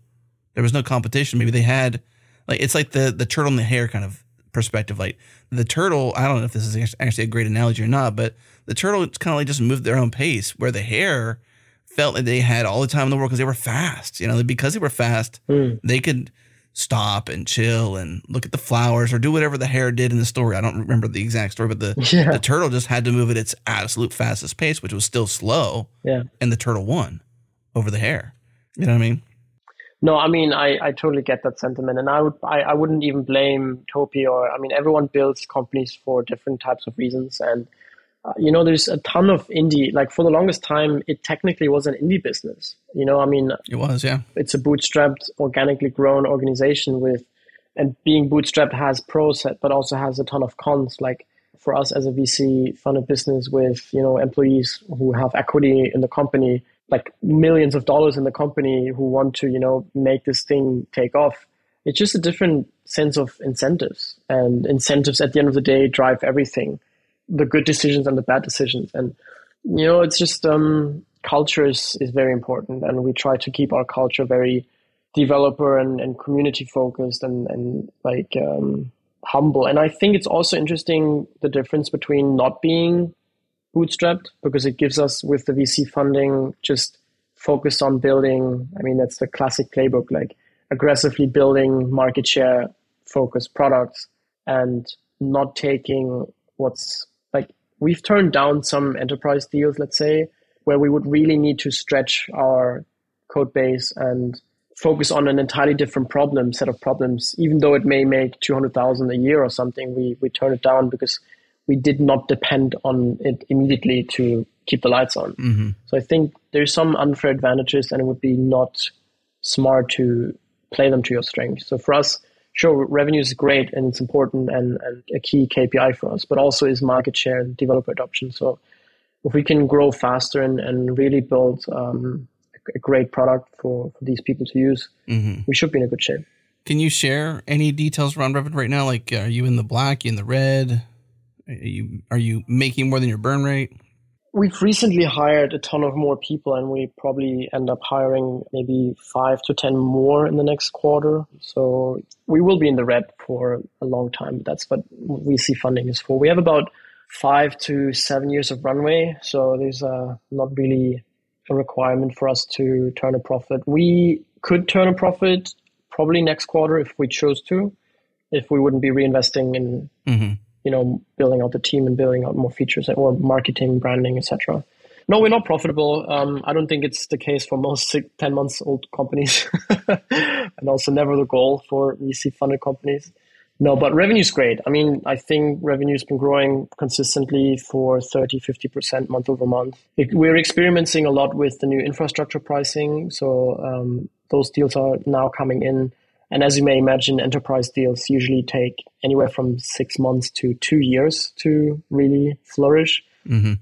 competition. Maybe they had like, it's like the turtle and the hare kind of perspective. Like the turtle, I don't know if this is actually a great analogy or not, but the turtle kind of like just moved their own pace, where the hare felt that they had all the time in the world because they were fast. You know, because they were fast, they could stop and chill and look at the flowers or do whatever the hare did in the story. I don't remember the exact story, but the turtle just had to move at its absolute fastest pace, which was still slow. Yeah. And the turtle won over the hare. You know what I mean? No, I mean, I totally get that sentiment. And I wouldn't even blame Tope everyone builds companies for different types of reasons. And, you know, there's a ton of indie, like for the longest time, it technically was an indie business. You know, I mean, it was, yeah. It's a bootstrapped, organically grown organization and being bootstrapped has pros, but also has a ton of cons. Like for us as a VC, fund a business with, you know, employees who have equity in the company, like millions of dollars in the company, who want to, you know, make this thing take off. It's just a different sense of incentives, and incentives at the end of the day drive everything, the good decisions and the bad decisions. And, you know, it's just culture is very important. And we try to keep our culture very developer and community focused and like humble. And I think it's also interesting, the difference between not being bootstrapped, because it gives us with the VC funding, just focused on building. I mean, that's the classic playbook, like aggressively building market share focused products and not taking what's like, we've turned down some enterprise deals, let's say, where we would really need to stretch our code base and focus on an entirely different set of problems, even though it may make 200,000 a year or something. We turn it down because we did not depend on it immediately to keep the lights on. Mm-hmm. So I think there's some unfair advantages, and it would be not smart to play them to your strengths. So for us, sure, revenue is great and it's important and a key KPI for us, but also is market share and developer adoption. So if we can grow faster and really build a great product for these people to use, mm-hmm. we should be in a good shape. Can you share any details around Revit right now? Like, are you in the black, you in the red? Are you making more than your burn rate? We've recently hired a ton of more people, and we probably end up hiring maybe 5 to 10 more in the next quarter. So we will be in the red for a long time. That's what VC funding is for. We have about 5 to 7 years of runway, so there's not really a requirement for us to turn a profit. We could turn a profit probably next quarter if we chose to, if we wouldn't be reinvesting in mm-hmm. you know, building out the team and building out more features or marketing, branding, etc. No, we're not profitable. I don't think it's the case for most 10-month-old companies, and also never the goal for VC-funded companies. No, but revenue's great. I mean, I think revenue's been growing consistently for 30, 50% month over month. We're experimenting a lot with the new infrastructure pricing. So those deals are now coming in. And as you may imagine, enterprise deals usually take anywhere from 6 months to 2 years to really flourish. Mm-hmm.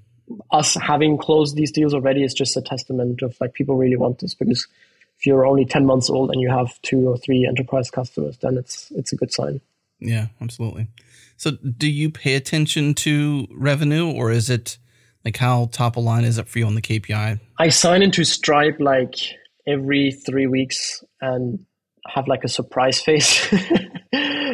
Us having closed these deals already is just a testament of like, people really want this, because if you're only 10 months old and you have 2 or 3 enterprise customers, then it's a good sign. Yeah, absolutely. So do you pay attention to revenue, or is it like, how top of line is it for you on the KPI? I sign into Stripe like every 3 weeks and have like a surprise face.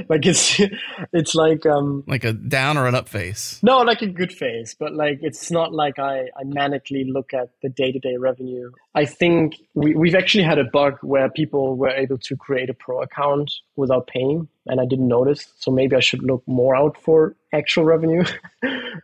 Like it's like a down or an up face. No, like a good face, but like it's not like I manically look at the day-to-day revenue. I think we've actually had a bug where people were able to create a pro account without paying, and I didn't notice. So maybe I should look more out for actual revenue.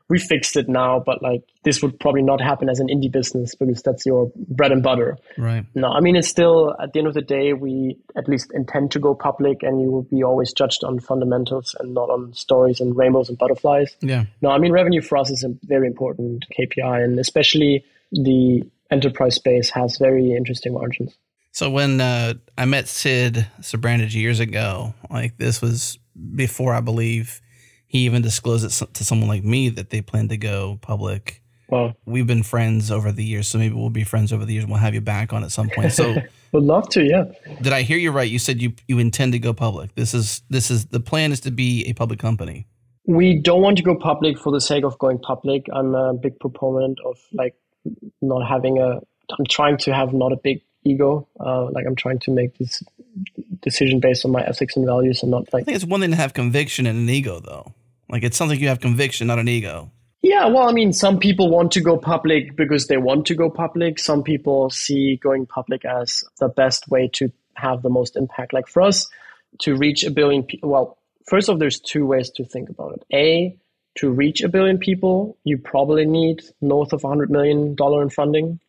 We fixed it now, but like this would probably not happen as an indie business, because that's your bread and butter. Right. No, I mean, it's still, at the end of the day, we at least intend to go public, and you will be always judged on fundamentals and not on stories and rainbows and butterflies. Yeah. No, I mean, revenue for us is a very important KPI, and especially the enterprise space has very interesting margins. So when I met Sid Sijbrandij years ago, like this was before I believe he even disclosed it to someone like me that they planned to go public. Wow. We've been friends over the years, so maybe we'll be friends over the years and we'll have you back on at some point. So would love to, yeah. Did I hear you right? You said you intend to go public. This is the plan is to be a public company. We don't want to go public for the sake of going public. I'm a big proponent of like not having I'm trying to have not a big ego. Like I'm trying to make this decision based on my ethics and values, and not like. I think it's one thing to have conviction and an ego, though. Like it sounds like you have conviction, not an ego. Yeah, well, I mean, some people want to go public because they want to go public. Some people see going public as the best way to have the most impact. Like for us to reach 1 billion people. Well, first off, there's 2 ways to think about it. To reach 1 billion people, you probably need north of $100 million in funding,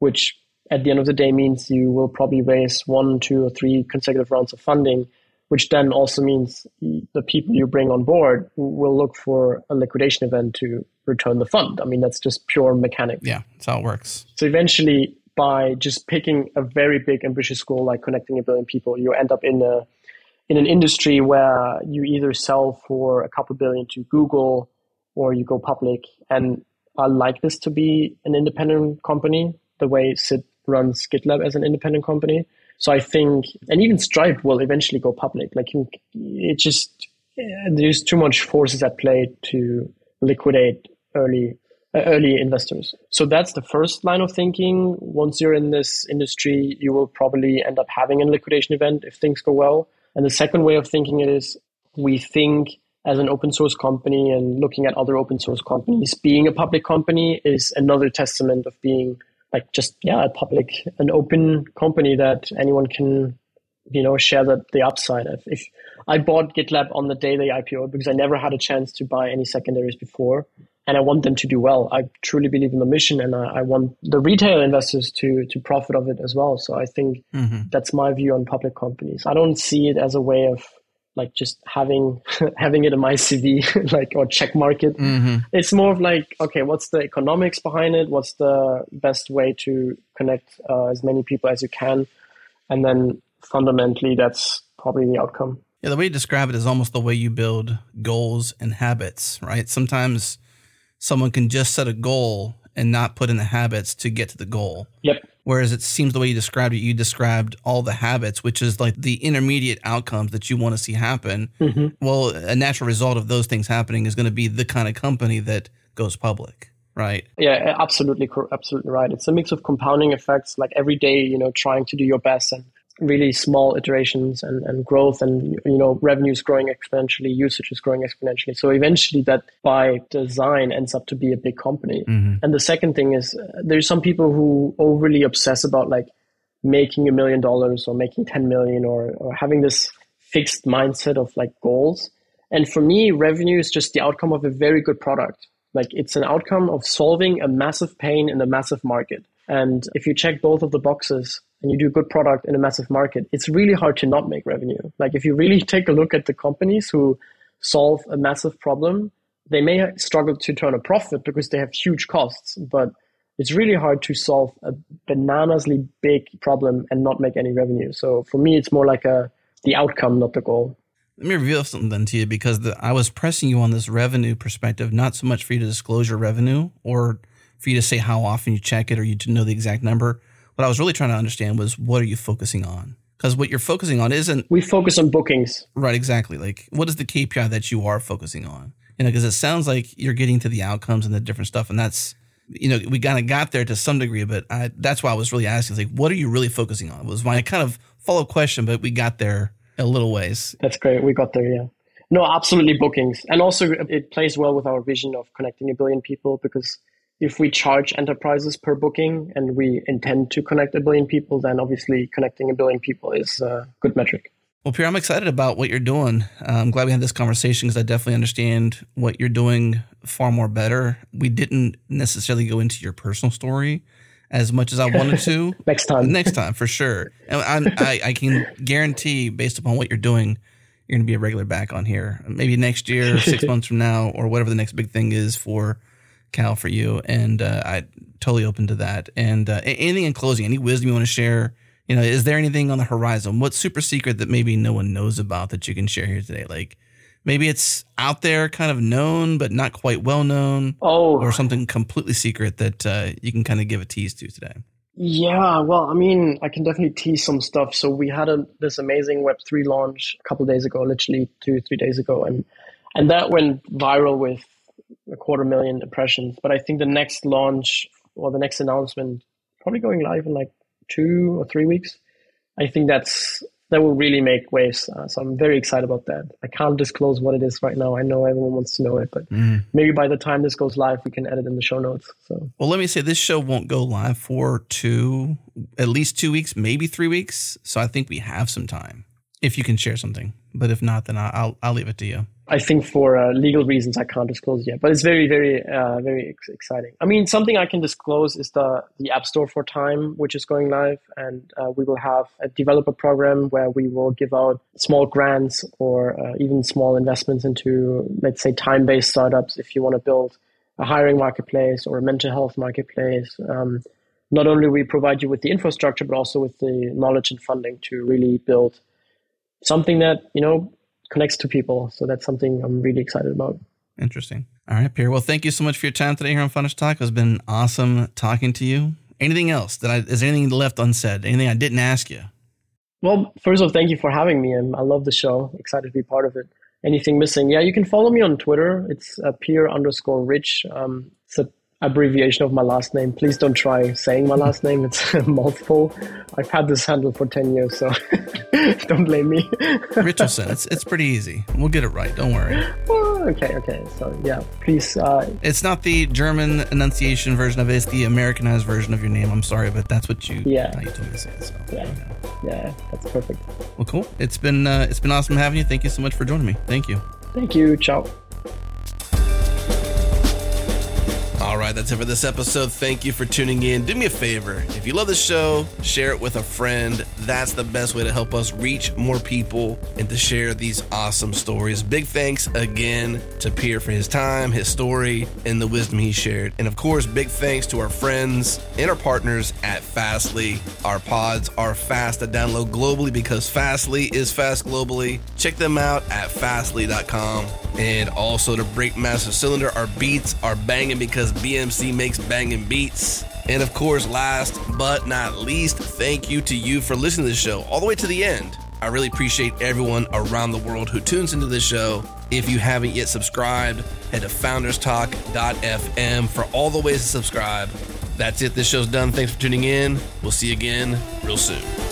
which at the end of the day means you will probably raise 1, 2, or 3 consecutive rounds of funding, which then also means the people you bring on board will look for a liquidation event to return the fund. I mean, that's just pure mechanics. Yeah, that's how it works. So eventually, by just picking a very big, ambitious goal like connecting 1 billion people, you end up in an industry where you either sell for a couple billion to Google or you go public. And I like this to be an independent company, the way Sid runs GitLab as an independent company. So I think, and even Stripe will eventually go public. Like, it just, there's too much forces at play to liquidate early investors. So that's the first line of thinking. Once you're in this industry, you will probably end up having a liquidation event if things go well. And the second way of thinking is, we think as an open source company and looking at other open source companies. Being a public company is another testament of being like just, a public, an open company that anyone can, share the upside of. If I bought GitLab on the day they IPO'd because I never had a chance to buy any secondaries before, and I want them to do well. I truly believe in the mission, and I want the retail investors to profit of it as well. So I think that's my view on public companies. I don't see it as a way of like just having it in my CV, like, or check mark it. It's more of like, okay, what's the economics behind it? What's the best way to connect as many people as you can? And then fundamentally, that's probably the outcome. Yeah, the way you describe it is almost the way you build goals and habits, right? Sometimes someone can just set a goal and not put in the habits to get to the goal. Yep. Whereas it seems the way you described all the habits, which is like the intermediate outcomes that you want to see happen. Well, a natural result of those things happening is going to be the kind of company that goes public, right? Yeah, absolutely right. It's a mix of compounding effects, like every day, trying to do your best and really small iterations and growth and, revenue is growing exponentially, usage is growing exponentially. So eventually that by design ends up to be a big company. And the second thing is there's some people who overly obsess about like making $1 million or making 10 million or having this fixed mindset of like goals. And for me, revenue is just the outcome of a very good product. Like it's an outcome of solving a massive pain in a massive market. And if you check both of the boxes, and you do a good product in a massive market, it's really hard to not make revenue. Like if you really take a look at the companies who solve a massive problem, they may struggle to turn a profit because they have huge costs, but it's really hard to solve a bananasly big problem and not make any revenue. So for me, it's more like the outcome, not the goal. Let me reveal something to you, because I was pressing you on this revenue perspective, not so much for you to disclose your revenue or for you to say how often you check it or you to know the exact number. What I was really trying to understand was, what are you focusing on? Because what you're focusing on isn't... We focus on bookings. Right, exactly. Like, what is the KPI that you are focusing on? Because it sounds like you're getting to the outcomes and the different stuff. And that's, we kind of got there to some degree, but that's why I was really asking, like, what are you really focusing on? It was my kind of follow-up question, but we got there a little ways. That's great. We got there, yeah. No, absolutely bookings. And also it plays well with our vision of connecting 1 billion people, because if we charge enterprises per booking and we intend to connect 1 billion people, then obviously connecting 1 billion people is a good metric. Well, Peer, I'm excited about what you're doing. I'm glad we had this conversation, because I definitely understand what you're doing far more better. We didn't necessarily go into your personal story as much as I wanted to. Next time, for sure. And I can guarantee, based upon what you're doing, you're going to be a regular back on here. Maybe next year, 6 months from now, or whatever the next big thing is for Cal for you, and I'm totally open to that. And anything in closing, any wisdom you want to share? Is there anything on the horizon? What's super secret that maybe no one knows about that you can share here today? Like maybe it's out there, kind of known, but not quite well known, or something completely secret that you can kind of give a tease to today. Yeah, well, I mean, I can definitely tease some stuff. So we had this amazing Web3 launch a couple of days ago, literally 2-3 days ago, and that went viral with 250,000 impressions. But I think the next launch or the next announcement, probably going live in like 2 or 3 weeks, I think that will really make waves. So I'm very excited about that. I can't disclose what it is right now. I know everyone wants to know it, but maybe by the time this goes live, we can edit in the show notes. So, well, let me say this show won't go live for at least 2 weeks, maybe 3 weeks. So I think we have some time, if you can share something. But if not, then I'll leave it to you. I think for legal reasons, I can't disclose yet, but it's very, very, very exciting. I mean, something I can disclose is the App Store for Time, which is going live, and we will have a developer program where we will give out small grants or even small investments into, let's say, time-based startups. If you want to build a hiring marketplace or a mental health marketplace, not only we provide you with the infrastructure, but also with the knowledge and funding to really build something that, connects to people. So that's something I'm really excited about. Interesting. All right, Peer. Well, thank you so much for your time today here on Founders Talk. It's been awesome talking to you. Anything else? Is there anything left unsaid? Anything I didn't ask you? Well, first of all, thank you for having me. And I love the show. Excited to be part of it. Anything missing? Yeah, you can follow me on Twitter. It's peer_rich. It's an abbreviation of my last name. Please don't try saying my last name. It's a mouthful. I've had this handle for 10 years, so don't blame me. Richelsen, it's pretty easy. We'll get it right. Don't worry. Well, okay. So, yeah, please. It's not the German enunciation version of it. It's the Americanized version of your name. I'm sorry, but that's what you told me to say. So. Yeah, that's perfect. Well, cool. It's been awesome having you. Thank you so much for joining me. Thank you. Thank you. Ciao. All right, that's it for this episode. Thank you for tuning in. Do me a favor. If you love the show, share it with a friend. That's the best way to help us reach more people and to share these awesome stories. Big thanks again to Peer for his time, his story, and the wisdom he shared. And of course, big thanks to our friends and our partners at Fastly. Our pods are fast to download globally because Fastly is fast globally. Check them out at fastly.com. And also to Break Master Cylinder, our beats are banging because BMC makes banging beats. And of course, last but not least, thank you to you for listening to the show all the way to the end. I really appreciate everyone around the world who tunes into this show. If you haven't yet subscribed, head to founderstalk.fm for all the ways to subscribe. That's it. This show's done. Thanks for tuning in. We'll see you again real soon.